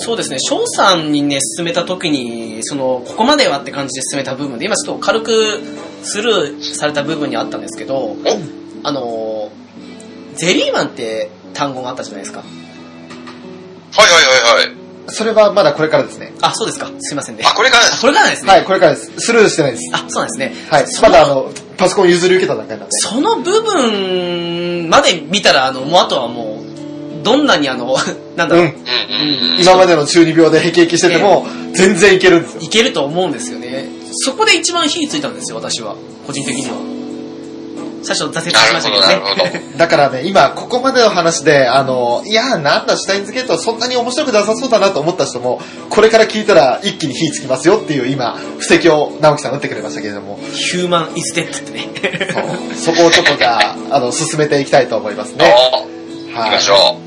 そうですね、翔さんにね進めた時にそのここまではって感じで進めた部分で今ちょっと軽くスルーされた部分にあったんですけど、ゼリーマンって単語があったじゃないですか。はいはいはいはい。それはまだこれからですね。あ、そうですか。すいませんね。あ、これからです。これからですね。はい、これからです。スルーしてないです。あ、そうなんですね。はい。まだパソコン譲り受けた段階なんで。その部分まで見たらもうあとはもうどんなになんだろう、今までの中二病でヘキヘキしてても全然いけるんですよ。いけると思うんですよね。そこで一番火ついたんですよ、私は個人的には。最初挫折しましたけどね。だからね、今ここまでの話でいやーなんだシュタインズゲートそんなに面白くなさそうだなと思った人もこれから聞いたら一気に火つきますよっていう今布石を直樹さん打ってくれましたけれども、ヒューマンイズデッドってねそこをちょっとじゃあ進めていきたいと思いますね。行きましょう。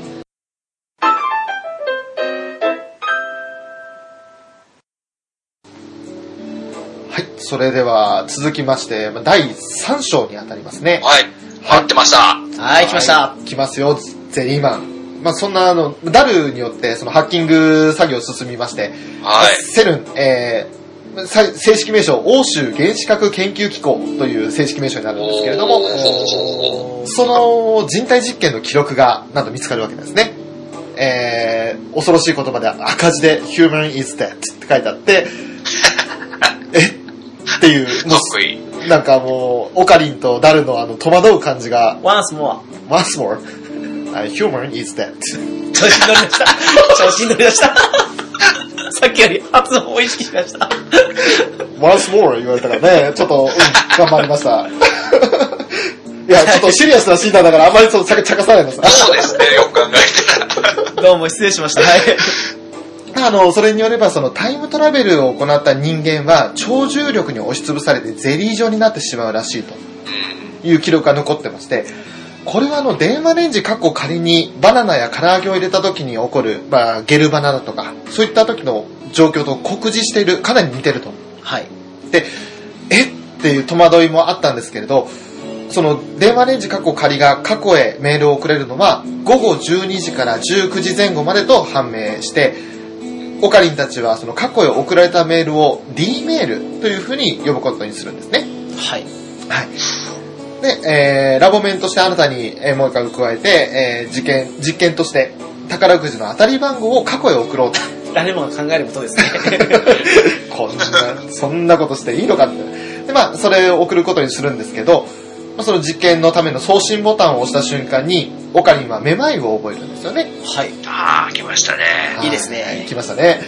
はい、それでは続きまして第3章にあたりますね。はい、待ってました。はい、来ました。来ますよ、ゼリーマン。まあそんなダルによってそのハッキング作業進みまして、はい、セルン、正式名称欧州原子核研究機構という正式名称になるんですけれども、その人体実験の記録がなんと見つかるわけですね。恐ろしい言葉で赤字で Human is dead って書いてあってっていうの、かっこいい。なんかもうオカリンとダルの戸惑う感じが Once more Once more Human is dead 調子に乗りましたさっきより発音を意識しました。 Once more 言われたからねちょっと、頑張りましたいやちょっとシリアスなシーンだからあんまりちゃかさないのさそうですね、よく考えてたどうも失礼しました。はい、それによればそのタイムトラベルを行った人間は超重力に押しつぶされてゼリー状になってしまうらしいという記録が残ってまして、これは電話レンジかっこ仮にバナナや唐揚げを入れた時に起こる、まあ、ゲルバナだとかそういった時の状況と酷似している、かなり似てると、はい、でっていう戸惑いもあったんですけれど、その電話レンジかっこ仮が過去へメールを送れるのは午後12時から19時前後までと判明して、オカリンたちはその過去へ送られたメールを D メールというふうに呼ぶことにするんですね。はい、はい、で、ラボ面として新たにもう一回加えて、実験として宝くじの当たり番号を過去へ送ろうと。誰もが考えることですねそんなことしていいのかって。で、まあそれを送ることにするんですけど、その実験のための送信ボタンを押した瞬間にオカリンはめまいを覚えるんですよね。はい、あー来ましたね、はい、いいですね、来ましたね。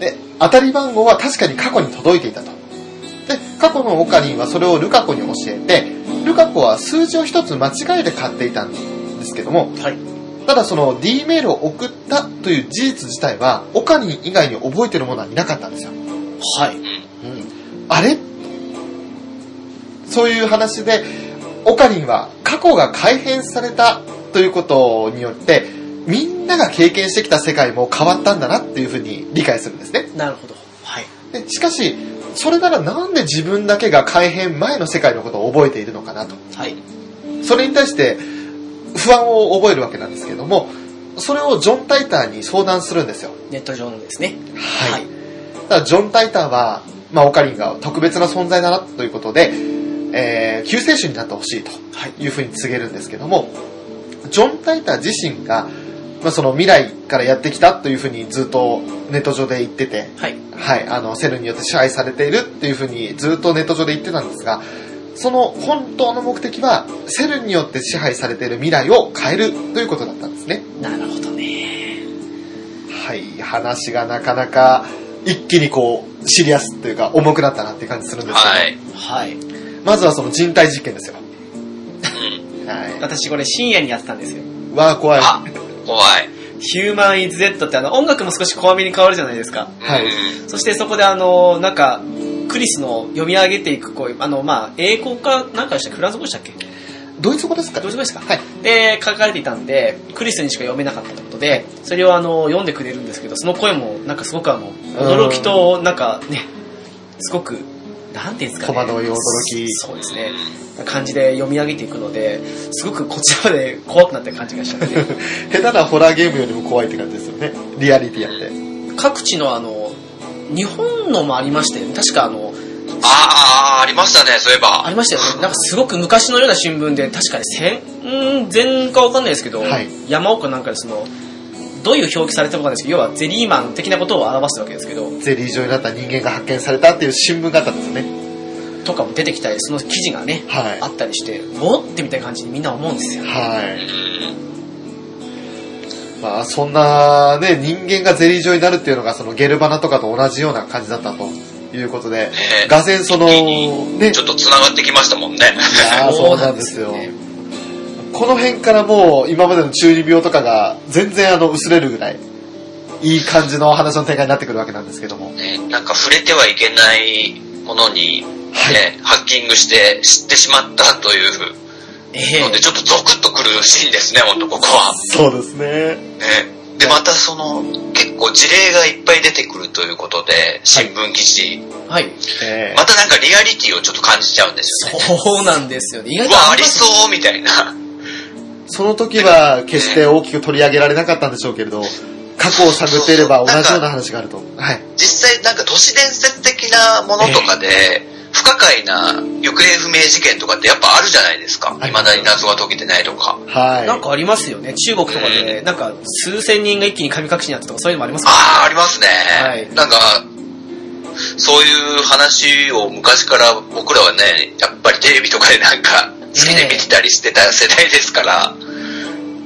で、当たり番号は確かに過去に届いていたと。で、過去のオカリンはそれをルカ子に教えて、ルカ子は数字を一つ間違えて買っていたんですけども、はい、ただその D メールを送ったという事実自体はオカリン以外に覚えてるものはいなかったんですよ。はい、うん、あれ?そういう話でオカリンは過去が改変されたということによってみんなが経験してきた世界も変わったんだなっていうふうに理解するんですね。なるほど、はい、でしかしそれならなんで自分だけが改変前の世界のことを覚えているのかなと、はい、それに対して不安を覚えるわけなんですけれども、それをジョン・タイターに相談するんですよ。ネット上のですね、はい、はい、ただジョン・タイターは、まあ、オカリンが特別な存在だなということで救世主になってほしいというふうに告げるんですけども、ジョン・タイター自身が、まあ、その未来からやってきたというふうにずっとネット上で言ってて、はい、はい、セルによって支配されているっていうふうにずっとネット上で言ってたんですが、その本当の目的はセルンによって支配されている未来を変えるということだったんですね。なるほどね。はい、話がなかなか一気にこうシリアスというか重くなったなっていう感じするんですけど、はい、まずはその人体実験ですよ。はい、私これ深夜にやってたんですよ。わー怖い。あ、怖い。ヒューマンイズ Z って音楽も少し怖めに変わるじゃないですか。はい。そしてそこでなんかクリスの読み上げていくこうまあ英語かなんかでしたっけ、フランス語でしたっけ、ドイツ語ですか、ドイツ語でしたか。はい。で書かれていたんでクリスにしか読めなかったってことで、それを読んでくれるんですけど、その声もなんかすごく驚きとなんかね、すごくなんていうんですかね、戸惑い驚き、そうですね、感じで読み上げていくので、すごくこちらまで怖くなってる感じがしたね。下手なホラーゲームよりも怖いって感じですよね。リアリティあって。各地の日本のもありましたよね。確かありましたね、そういえば。ありましたよね。なんかすごく昔のような新聞で、確かに戦前かわかんないですけど、はい、山奥なんかでどういう表記されてもわかんないですけど、要はゼリーマン的なことを表すわけですけど、ゼリー状になった人間が発見されたっていう新聞があったんですよね。とかも出てきたり、その記事がね、はい、あったりして、おってみたいな感じにみんな思うんですよ。はい。まあそんなね、人間がゼリー状になるっていうのがそのゲルバナとかと同じような感じだったということで、がぜんそのね、ちょっと繋がってきましたもんね。そうなんですよ。この辺からもう今までの中二病とかが全然薄れるぐらいいい感じの話の展開になってくるわけなんですけども、ね、なんか触れてはいけないものに、ね、はい、ハッキングして知ってしまったというので、ちょっとゾクッとくるシーンですね、本当ここは。そうですね。ね、でまたその結構事例がいっぱい出てくるということで、新聞記事、はい、またなんかリアリティをちょっと感じちゃうんですよね。そうなんですよね。意外とありそうみたいな。その時は決して大きく取り上げられなかったんでしょうけれど、過去を探っていれば同じような話があると。はい、実際なんか都市伝説的なものとかで不可解な行方不明事件とかってやっぱあるじゃないですか。未だに謎が解けてないとか。はい。なんかありますよね。中国とかでなんか数千人が一気に神隠しになったとかそういうのもありますか、ね。ああ、ありますね。はい。なんかそういう話を昔から僕らはね、やっぱりテレビとかでなんか好きで見てたりしてた世代ですから、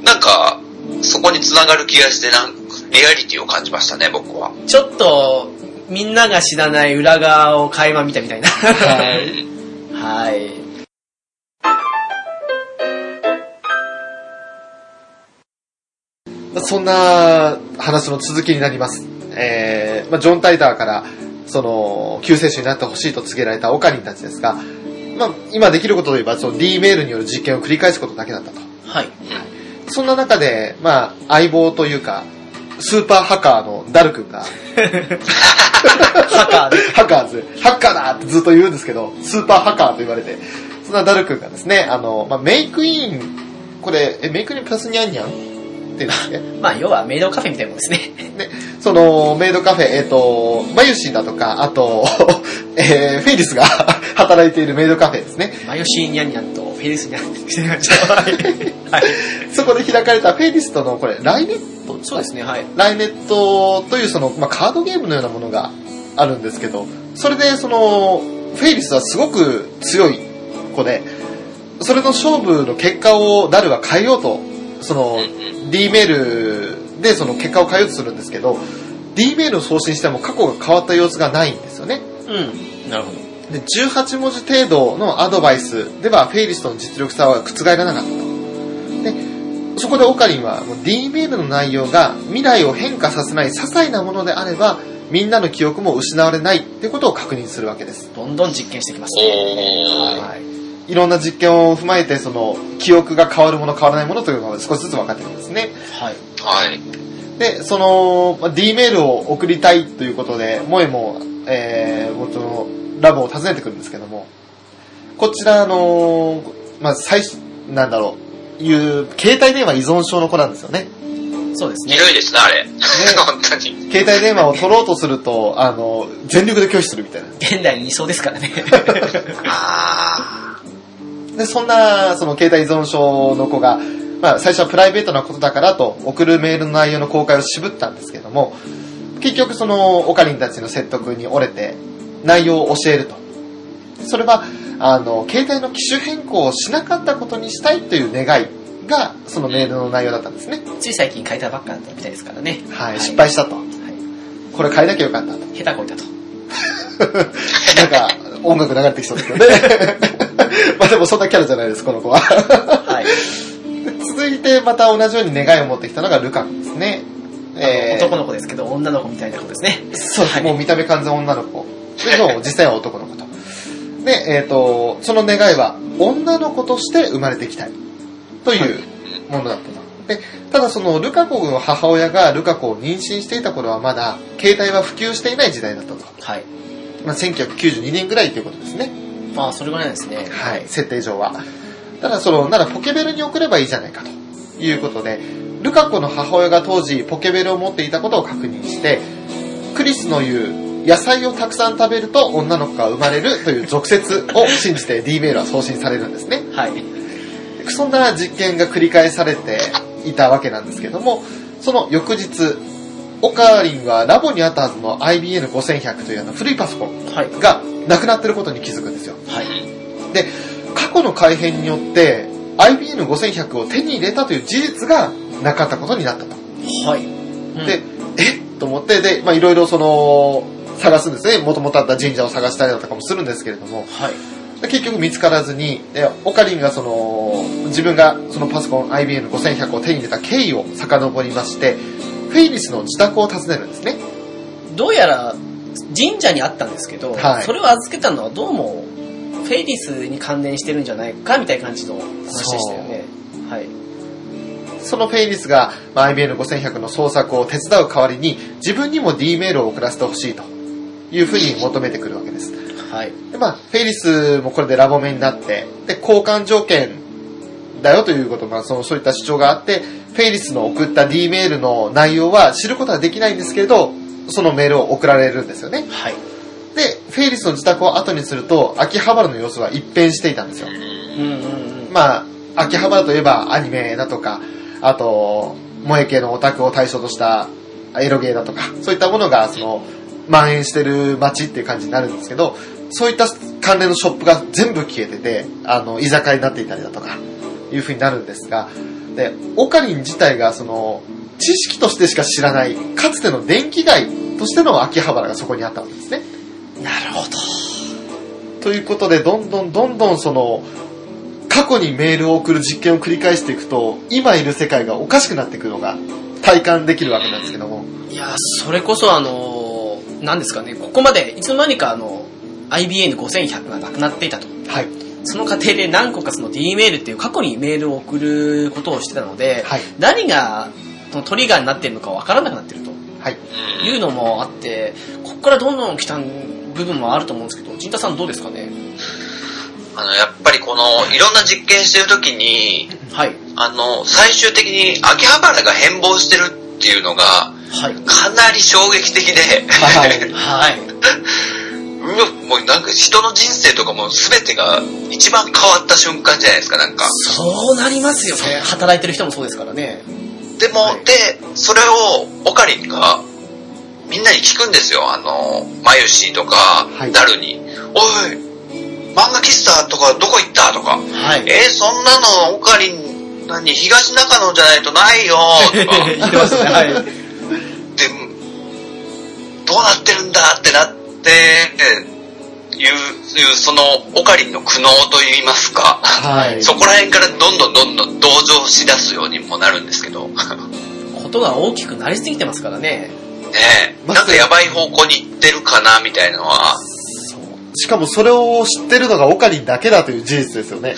なんかそこに繋がる気がして、なんかリアリティを感じましたね、僕は。ちょっとみんなが知らない裏側を垣間見たみたいな。はい。はい。そんな話の続きになります。ジョン・タイターからその救世主になってほしいと告げられたオカリンたちですが、今できることといえばその D メールによる実験を繰り返すことだけだったと。はい。そんな中で相棒というかスーパーハッカーのダル君がハッカーだってずっと言うんですけど、スーパーハッカーと言われて、そんなダル君がですね、メイクイン、これメイクインプラスニャンニャンって言うんですね。要はメイドカフェみたいなもんですね。で、そのメイドカフェ、マユシンだとか、あとフェイリスが働いているメイドカフェですね。マユシンニャンニャンとフェイリスニャンニャン。はい、そこで開かれたフェイリストのこれライネット、そうですね、はい、ライネットというその、カードゲームのようなものがあるんですけど、それでそのフェイリスはすごく強い子で、それの勝負の結果をダルは変えようと、その D メールでその結果を変えようとするんですけど、 D メールを送信しても過去が変わった様子がないんですよね。うん、なるほど。で、18文字程度のアドバイスではフェイリストの実力差は覆らなかった。で、そこでオカリンは D メールの内容が未来を変化させない些細なものであればみんなの記憶も失われないってことを確認するわけです。どんどん実験してきますね。はい、いろんな実験を踏まえてその記憶が変わるもの変わらないものというのが少しずつ分かってくるんですね。はい、はい、でその D メールを送りたいということで萌えも、元のラボを訪ねてくるんですけども、こちら最初なんだろういう携帯電話依存症の子なんですよね。そうですね。ひどいですね、あれ。ね、本当に。携帯電話を取ろうとすると全力で拒否するみたいな。現代にいそうですからね。ああ。でそんなその携帯依存症の子が最初はプライベートなことだからと送るメールの内容の公開を渋ったんですけども、結局そのオカリンたちの説得に折れて内容を教えると。それは携帯の機種変更をしなかったことにしたいという願いがそのメールの内容だったんですね。つい最近変えたばっかだったみたいですからね。はい、はい、失敗したと、はい、これ変えなきゃよかったと、下手こいたとなんか音楽流れてきそうですよねまあでもそんなキャラじゃないですこの子ははい、続いてまた同じように願いを持ってきたのがルカ君ですね。男の子ですけど女の子みたいな子ですね。そうです、はい、もう見た目完全女の子でも実際は男の子とで、その願いは女の子として生まれてきたいというものだったので、ただそのルカ子の母親がルカ子を妊娠していた頃はまだ携帯は普及していない時代だったと、はい、まあ、1992年ぐらいということですね。まあそれぐらいですね、はい、設定上は。ただそのならポケベルに送ればいいじゃないかということで、ルカ子の母親が当時ポケベルを持っていたことを確認して、クリスの言う野菜をたくさん食べると女の子が生まれるという俗説を信じて D メールは送信されるんですね。はい、そんな実験が繰り返されていたわけなんですけども、その翌日オカーリンはラボにあったはずの IBM5100 という古いパソコンがなくなっていることに気づくんですよ。はい、で過去の改変によって IBM5100 を手に入れたという事実がなかったことになったと。はい、うん、でと思ってで、まあ、いろいろその探すんですね。もともとあった神社を探したりだとかもするんですけれども、はい、結局見つからずに、オカリンがその自分がそのパソコン IBM5100 を手に入れた経緯を遡りまして、フェイリスの自宅を訪ねるんですね。どうやら神社にあったんですけど、はい、それを預けたのはどうもフェイリスに関連してるんじゃないかみたいな感じの話でしたよね。はい、そのフェイリスが IBM5100 の捜索を手伝う代わりに自分にも D メールを送らせてほしいというふうに求めてくるわけです。はい、でまあ、フェイリスもこれでラボメになって、で交換条件だよということ、まあ、そういった主張があって、フェイリスの送った D メールの内容は知ることはできないんですけれど、そのメールを送られるんですよね。はい、でフェイリスの自宅を後にすると秋葉原の様子は一変していたんですよ。うんうん、まあ、秋葉原といえばアニメだとか、あと萌え系のオタクを対象としたエロゲーだとか、そういったものがその蔓延してる街っていう感じになるんですけど、そういった関連のショップが全部消えてて、居酒屋になっていたりだとかいう風になるんですが、でオカリン自体がその知識としてしか知らない、かつての電気街としての秋葉原がそこにあったわけですね。なるほど。ということでどんどんその過去にメールを送る実験を繰り返していくと、今いる世界がおかしくなっていくのが体感できるわけなんですけども、いやそれこそ何ですかね、ここまでいつの間にかIBN5100 がなくなっていたと、はい、その過程で何個かその D メールっていう過去にメールを送ることをしてたので、はい、何がそのトリガーになっているのか分からなくなっていると、はい、いうのもあって、ここからどんどん来た部分もあると思うんですけど、陣田さんどうですかね。やっぱりこのいろんな実験してるときに、はい、最終的に秋葉原が変貌してるっていうのが、はい、かなり衝撃的で、はいはい、もうなんか人の人生とかも全てが一番変わった瞬間じゃないですか。なんかそうなりますよね。働いてる人もそうですからね。でも、はい、でそれをオカリンがみんなに聞くんですよ。マユシーとかダルに、はい、おい漫画喫茶とかどこ行ったとか、はい、そんなのオカリン何東中野じゃないとないよとか言ってますね。はい、でどうなってるんだってなっていうそのオカリンの苦悩といいますか、はい、そこら辺からどんどん同情しだすようにもなるんですけどことが大きくなりすぎてますからね。ねえ、なんかやばい方向に行ってるかなみたいなのは。しかもそれを知ってるのがオカリンだけだという事実ですよね。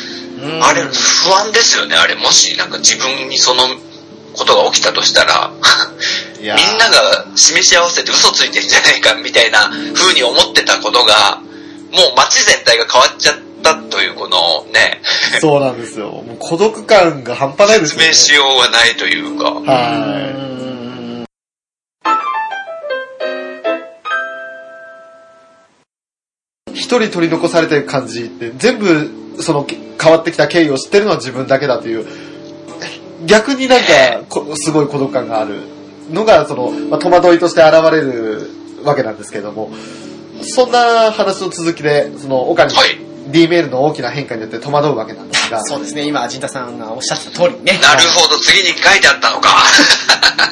あれ不安ですよね。あれもしなんか自分にそのことが起きたとしたらみんなが示し合わせて嘘ついてるんじゃないかみたいな風に思ってたことが、もう街全体が変わっちゃったというこのねそうなんですよ。もう孤独感が半端ないですよね。説明しようがないというか。はい、一人取り残されてる感じって全部その変わってきた経緯を知ってるのは自分だけだという、逆になんかすごい孤独感があるのがその、まあ、戸惑いとして現れるわけなんですけれども、そんな話の続きでそのオカリン D メールの大きな変化によって戸惑うわけなんですが、そうですね、今陣田さんがおっしゃった通りにね、なるほど、次に書いてあったのか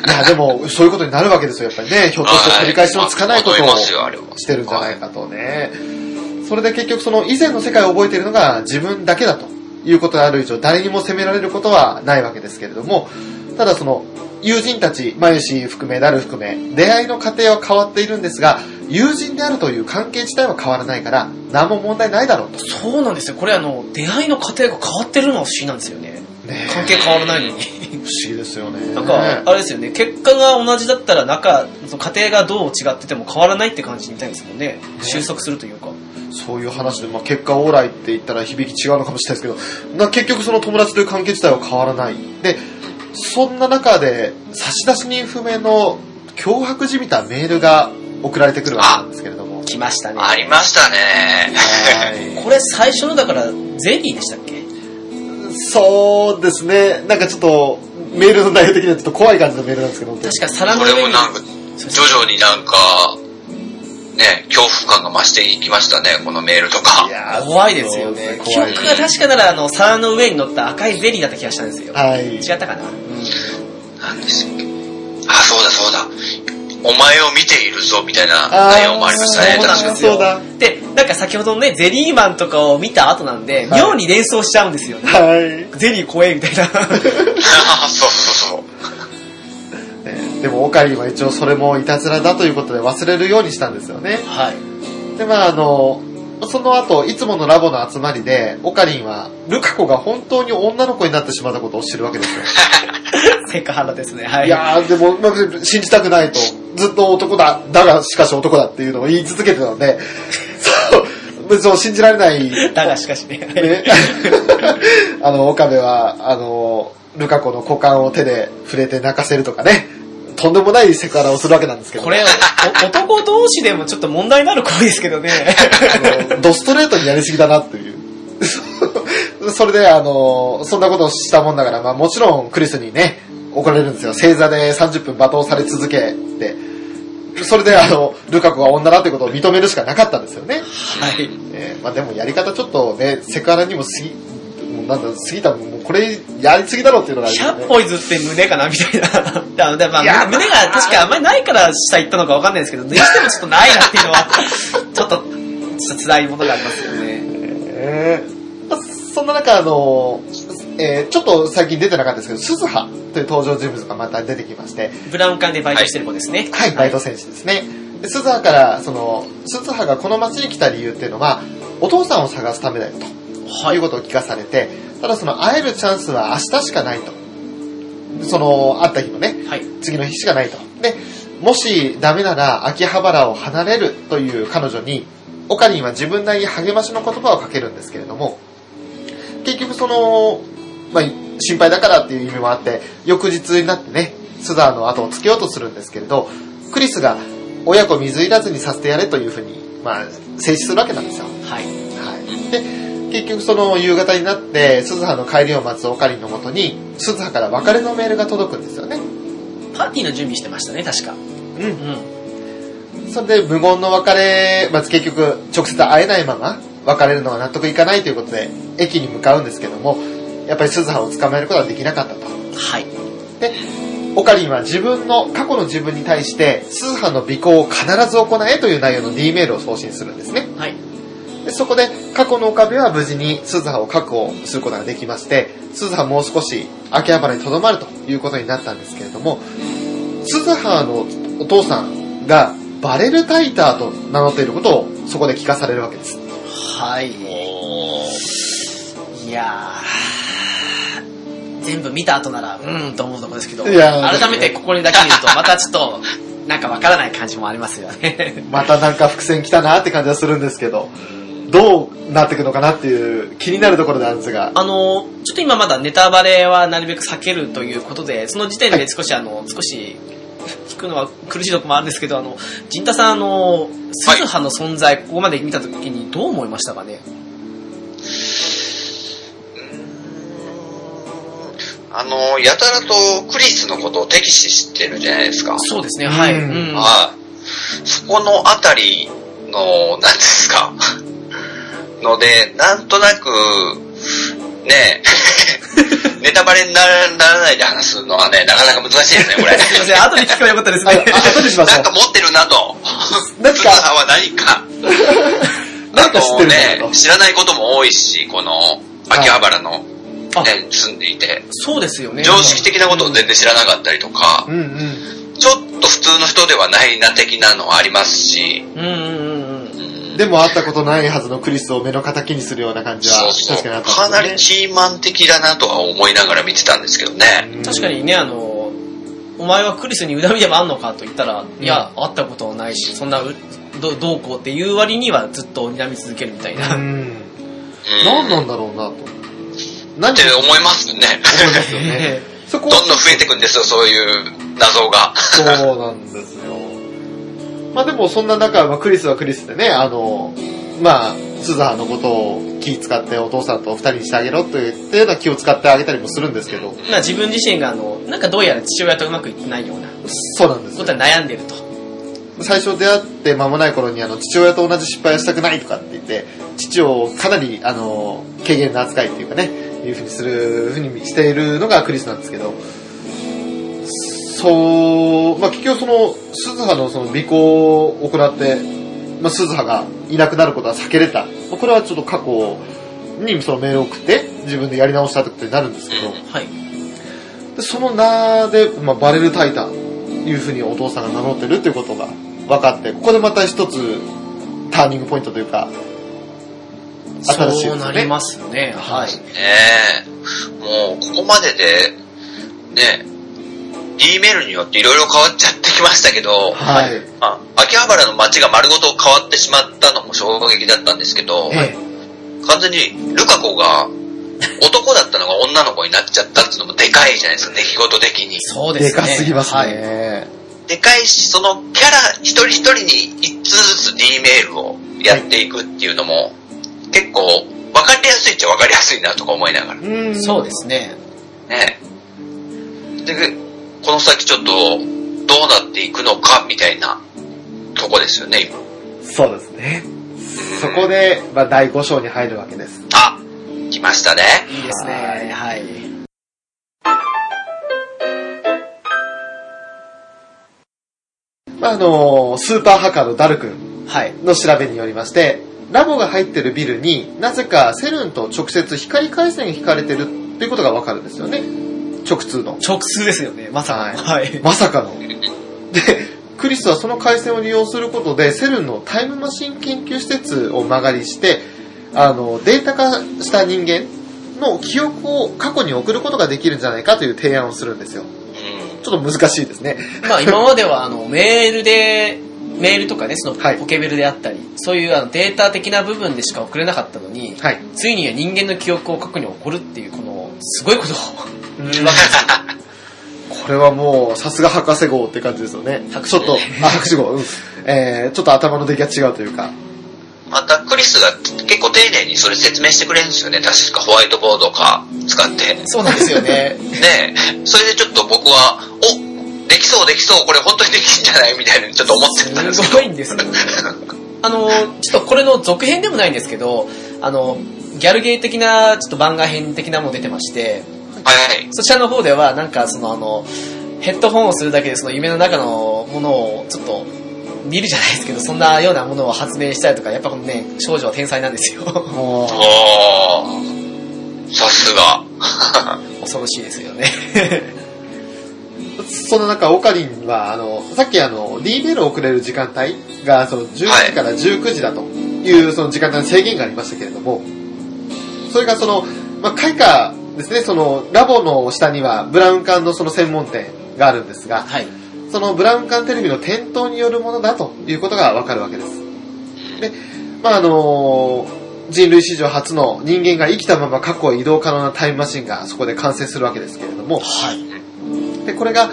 いやでもそういうことになるわけですよ、やっぱりね、ひょっとして取り返しのつかないことをしてるんじゃないかとね。それで結局その以前の世界を覚えているのが自分だけだということである以上、誰にも責められることはないわけですけれども、ただその友人たち、マユシ含めダル含め、出会いの過程は変わっているんですが、友人であるという関係自体は変わらないから何も問題ないだろうと。そうなんですよ、これ出会いの過程が変わってるのは不思議なんですよ ね。関係変わらないのに不思議ですよね。なんかあれですよね、結果が同じだったらその過程がどう違ってても変わらないって感じみたいですもん ね。収束するというか、そういう話で、まあ、結果オーライって言ったら響き違うのかもしれないですけど、結局その友達という関係自体は変わらないで、そんな中で差出人不明の脅迫じみたメールが送られてくるわけなんですけれども、来ましたね、ありましたね。これ最初のだからゼリーでしたっけ？そうですね、なんかちょっとメールの内容的にはちょっと怖い感じのメールなんですけど、確か皿の上にこれもなんか徐々になんかね、恐怖感が増していきましたね、このメールとか。いや怖いですよね。記憶が確かなら皿の上に乗った赤いゼリーだった気がしたんですよ、はい、違ったかな、なんでしたっけ、あ、そうだそうだ、お前を見ているぞみたいな内容もありましたね。そうなんですよ。で、なんか先ほどのね、ゼリーマンとかを見た後なんで、はい、妙に連想しちゃうんですよね、はい、ゼリー怖えみたいなそうそうそうでもオカリは一応それもいたずらだということで忘れるようにしたんですよね。はい。で、まあその後いつものラボの集まりでオカリンはルカ子が本当に女の子になってしまったことを知るわけですよセクハラですね、はい。いやでも信じたくないと、ずっと男だ、だがしかし男だっていうのを言い続けてたのでそう信じられないだがしかしね、ね岡部はルカ子の股間を手で触れて泣かせるとかね、とんでもないセクハラをするわけなんですけど、これ男同士でもちょっと問題になる行為ですけどねドストレートにやりすぎだなというそれでそんなことをしたもんだから、まあ、もちろんクリスにね怒られるんですよ。正座で30分罵倒され続けて、それでルカ子が女だということを認めるしかなかったんですよね。はい、まあ、でもやり方ちょっとね、セクハラにも過ぎた、もうこれやりすぎだろうっていうのがあるんですよね。100ポイズって胸かなみたいなだから、まあ、胸が確かあんまりないから下行ったのか分かんないですけど、にしてもちょっとないなっていうのはちょっと辛いものがありますよね。そんな中ちょっと最近出てなかったですけど、鈴葉という登場人物がまた出てきまして、ブラウン管でバイトしてる子ですね。はい、バイト選手ですね。で、鈴葉から鈴葉がこの町に来た理由っていうのはお父さんを探すためだよと、はい、いうことを聞かされて、ただ会えるチャンスは明日しかないと、会った日のね、はい、次の日しかないと。で、もしダメなら秋葉原を離れるという彼女にオカリンは自分なりに励ましの言葉をかけるんですけれども、結局まあ、心配だからっていう意味もあって翌日になってね、スザーの後をつけようとするんですけれど、クリスが親子水入らずにさせてやれというふうに、まあ、制止するわけなんですよ。はい、はい、で結局夕方になって鈴葉の帰りを待つオカリンのもとに鈴葉から別れのメールが届くんですよね。パーティーの準備してましたね、確か。うんうん。それで無言の別れ、まず結局直接会えないまま別れるのは納得いかないということで駅に向かうんですけども、やっぱり鈴葉を捕まえることはできなかったと。はい。で、オカリンは過去の自分に対して鈴葉の尾行を必ず行えという内容の D メールを送信するんですね。はい。で、そこで過去の岡部は無事に鈴葉を確保することができまして、鈴葉もう少し秋葉原に留まるということになったんですけれども、鈴葉のお父さんがバレルタイターと名乗っていることをそこで聞かされるわけです。はい。いや全部見た後ならと思うところですけど、改めてここにだけ見るとまたちょっとなんかわからない感じもありますよねまたなんか伏線来たなって感じはするんですけど、どうなっていくのかなっていう気になるところなんですが、ちょっと今まだネタバレはなるべく避けるということで、その時点で少し聞くのは苦しいとこもあるんですけど、陣田さん鈴葉の存在、はい、ここまで見たときにどう思いましたかね。やたらとクリスのことを敵視してるじゃないですか。そうですね、はい。うん、そこのあたりの、なんですかので、なんとなくねネタバレにならないで話すのはね、なかなか難しいですね、これ。すいません、後で聞けばよかったですね。後でします。なんか持ってるなと。なんか。津田さんは何か。なんか知ってるね。知らないことも多いし、この、秋葉原の、ね、住んでいて。そうですよね。常識的なことを全然知らなかったりとか、うんうん、ちょっと普通の人ではないな的なのはありますし、うんうんうんでも会ったことないはずのクリスを目の敵にするような感じは確かにあったんですよね。かなりキーマン的だなとは思いながら見てたんですけどね。確かにね、お前はクリスに恨みでもあんのかと言ったら、いや、会ったこともないし、そんな、どうこうっていう割にはずっと睨み続けるみたいな。何なんだろうなと。なんって思いますね。そうですよね。そこどんどん増えていくんですよ、そういう謎が。そうなんですよ。まあでもそんな中、まあ、クリスはクリスでね、まあ、スザーのことを気使ってお父さんと二人にしてあげろと言ってような気を使ってあげたりもするんですけど。まあ自分自身がなんかどうやら父親とうまくいってないような。そうなんです。ことは悩んでると。最初出会って間もない頃に父親と同じ失敗をしたくないとかって言って、父をかなり、軽減な扱いっていうかね、いうふうにするふうにしているのがクリスなんですけど、まあ、結局鈴葉の尾行を行って、まあ、鈴葉がいなくなることは避けれた。これはちょっと過去にメールを送って自分でやり直したってことになるんですけど、はい、でその名で、まあ、バレルタイタンというふうにお父さんが名乗ってるということが分かって、ここでまた一つターニングポイントというか新しいですね。そうなりますね、はい、もうここまででねD メールによっていろいろ変わっちゃってきましたけど、はい、まあ、秋葉原の街が丸ごと変わってしまったのも衝撃だったんですけど、完全にルカ子が男だったのが女の子になっちゃったっていうのもでかいじゃないですか、出来事的に。そうですね。でかすぎますね。はい、でかいし、そのキャラ一人一人に一つずつ D メールをやっていくっていうのも、結構分かりやすいっちゃ分かりやすいなとか思いながら。うん、そうですね。ね。でこの先ちょっとどうなっていくのかみたいなとこですよね、今。そうですね。そこで、まあ、第5章に入るわけです。あ、来ましたね。いいですね。はい。まあ、スーパーハッカーのダル君の調べによりまして、ラボが入ってるビルになぜかセルンと直接光回線が引かれてるっていうことがわかるんですよね。直通ですよね、まさか。はい。まさかの。で、クリスはその回線を利用することで、セルンのタイムマシン研究施設を間借りして、データ化した人間の記憶を過去に送ることができるんじゃないかという提案をするんですよ。ちょっと難しいですね。まあ今まではメールとかね、ポケベルであったり、はい、そういうデータ的な部分でしか送れなかったのに、はい、ついには人間の記憶を過去に送るっていう、この、すごいことを。これはもうさすが博士号って感じですよね。ちょっと博士号、うん、ちょっと頭の出来が違うというか。またクリスが結構丁寧にそれ説明してくれるんですよね。確かホワイトボードか使って。そうなんですよね。ねえ、それでちょっと僕はできそうこれ本当にできるんじゃないみたいなちょっと思ってたんですけど。すごいんですよね。ちょっとこれの続編でもないんですけど、ギャルゲー的なちょっと番外編的なもの出てまして。はい、そちらの方ではなんかヘッドホンをするだけでその夢の中のものをちょっと見るじゃないですけど、そんなようなものを発明したりとか、やっぱこのね、少女は天才なんですよ。おー、さすが。恐ろしいですよね。その中オカリンはさっきD メールを送れる時間帯がその10時から19時だというその時間帯の制限がありましたけれども、それがまあ、開花ですね、ラボの下にはブラウン管の専門店があるんですが、はい、そのブラウン管テレビの点灯によるものだということがわかるわけです。で、まあ人類史上初の人間が生きたまま過去へ移動可能なタイムマシンがそこで完成するわけですけれども、はい、でこれが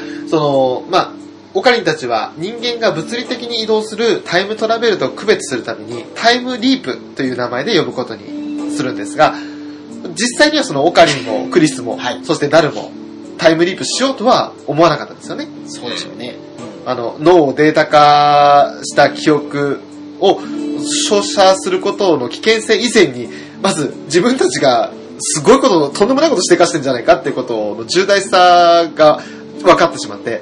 まあオカリンたちは人間が物理的に移動するタイムトラベルと区別するためにタイムリープという名前で呼ぶことにするんですが、実際にはオカリンもクリスも、はい、そしてダルもタイムリープしようとは思わなかったんですよね。そうですよね。脳をデータ化した記憶を照射することの危険性以前に、まず自分たちがすごいこと、とんでもないことしてかしてるんじゃないかっていうことの重大さが分かってしまって、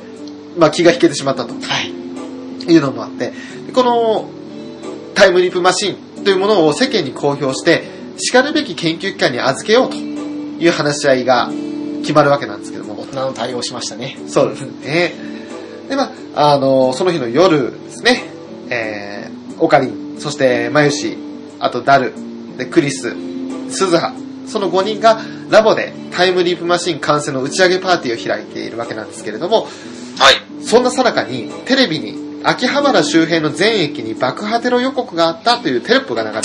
まあ、気が引けてしまったと、いうのもあって、このタイムリープマシンというものを世間に公表して、しかるべき研究機関に預けようという話し合いが決まるわけなんですけども、大人の対応しましたね。そうですね。で、まあ、その日の夜ですね、オカリン、そしてマユシ、あとダル、でクリス、スズハ、その5人がラボでタイムリープマシン完成の打ち上げパーティーを開いているわけなんですけれども、はい、そんなさなかにテレビに秋葉原周辺の全駅に爆破テロ予告があったというテロップが流れる。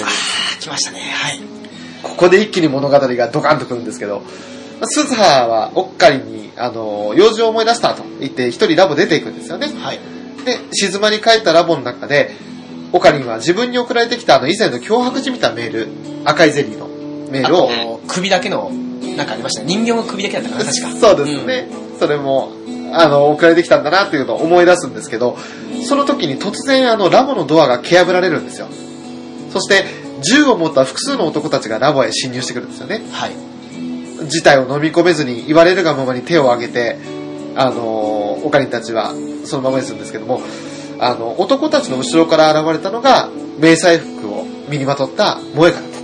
来ましたね、はい。ここで一気に物語がドカンとくるんですけど、スズハはおっかりに用事を思い出したと言って一人ラボ出ていくんですよね、はい、で静まり返ったラボの中でオカリンは自分に送られてきた以前の脅迫じみたメール、赤いゼリーのメールを、首だけのなんかありました、ね、人形の首だけだったかな、確かそうですね、うん、それも送られてきたんだなというのを思い出すんですけど、その時に突然ラボのドアが蹴破られるんですよ。そして銃を持った複数の男たちがラボへ侵入してくるんですよね、はい。事態を飲み込めずに言われるがままに手を挙げて、オカリンたちはそのままにするんですけども、男たちの後ろから現れたのが迷彩服を身にまとった萌えだったと、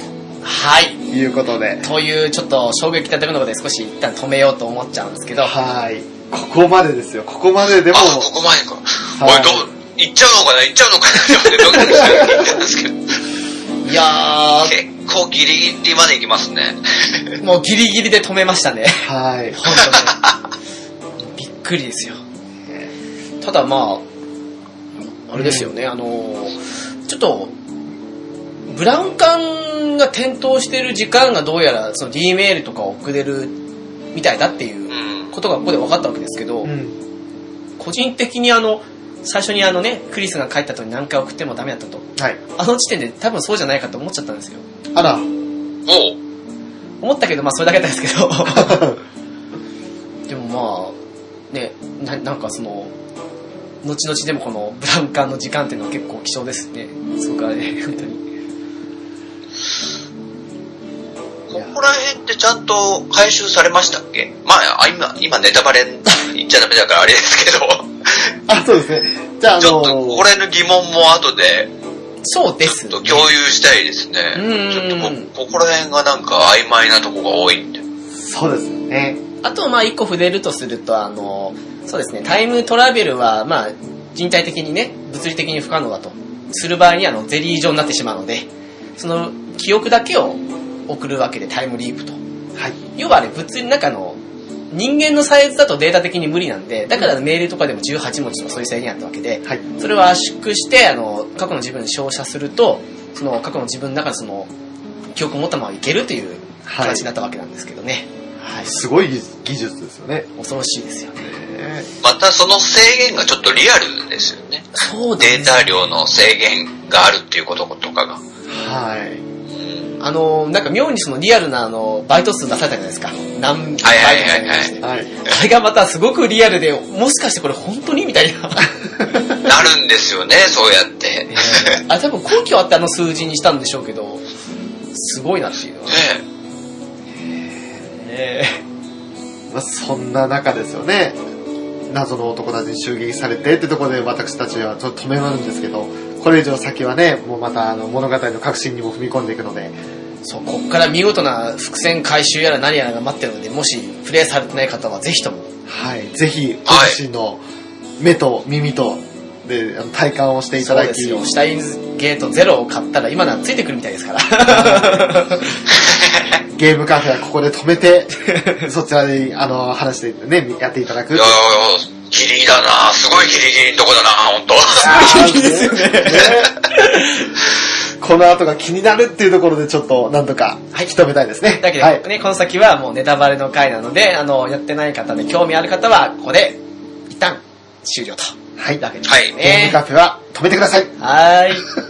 はい、いうことで、というちょっと衝撃的なことで少し一旦止めようと思っちゃうんですけど、はい、ここまでですよ。ここまででも、あ、ここまでか、はい、おい、どう行っちゃうのかな、行っちゃうのかなって言ったんですけどいやー、結構ギリギリまで行きますねもうギリギリで止めましたね、はい本当にびっくりですよ。ただまああれですよね、ちょっとブラウン管が点灯してる時間がどうやらその D メールとか送れるみたいだっていうことがここで分かったわけですけど、うん、個人的に最初にね、クリスが帰った後に何回送ってもダメだったと、はい、あの時点で多分そうじゃないかと思っちゃったんですよ。あら、おう、思ったけど、まあそれだけだったんですけどでもまあね、なんかその後々でもこのブラウン管の時間っていうのは結構貴重ですね。すごくあれね、本当にここら辺ってちゃんと回収されましたっけ？まあ今ネタバレ言っちゃダメだからあれですけどあ、そうですね。じゃあちょっとこれの疑問も後で、そうですね、ちょっと共有したいですね。ちょっとここら辺がなんか曖昧なとこが多いんで。そうですね。あとまあ一個触れるとするとそうですね、タイムトラベルはまあ人体的にね、物理的に不可能だとする場合にゼリー状になってしまうので、その記憶だけを送るわけでタイムリープと、はい、要はあれ物理の中の人間のサイズだとデータ的に無理なんで、だからメールとかでも18文字とかそういう制限あったわけで、はい、それを圧縮して過去の自分に照射すると、その過去の自分の中のその記憶を持ったままいけるという形になったわけなんですけどね、はいはい、すごい技術ですよね。恐ろしいですよね。またその制限がちょっとリアルですよね。そうですね。データ量の制限があるっていうこととかが、はい、なんか妙にそのリアルなバイト数出されたじゃないですか。何バイト数に出して。あれがまたすごくリアルで、もしかしてこれ本当にみたいな。なるんですよね、そうやって。あれ多分根拠あって数字にしたんでしょうけど、すごいなっていうのは。まあ、そんな中ですよね。謎の男たちに襲撃されてってところで私たちはちょっと止められるんですけど、これ以上先はね、もうまた物語の核心にも踏み込んでいくので、そう、こっから見事な伏線回収やら何やらが待ってるので、もしプレイされてない方はぜひとも、はい、ぜひご自身の目と耳とで体感をしていただき、そうですよ、シュタインゲート0を買ったら今ならついてくるみたいですからゲームカフェはここで止めてそちらで話してね、やっていただく。いやギリギリだな、すごいギリギリのとこだな、本当。すごいギリですよね。この後が気になるっていうところでちょっとなんとか引き止めたいですね。だけど、はい、ね、この先はもうネタバレの回なので、やってない方で興味ある方はここで一旦終了と。はい。だけですね。はい。ゲームカフェは止めてください。はい。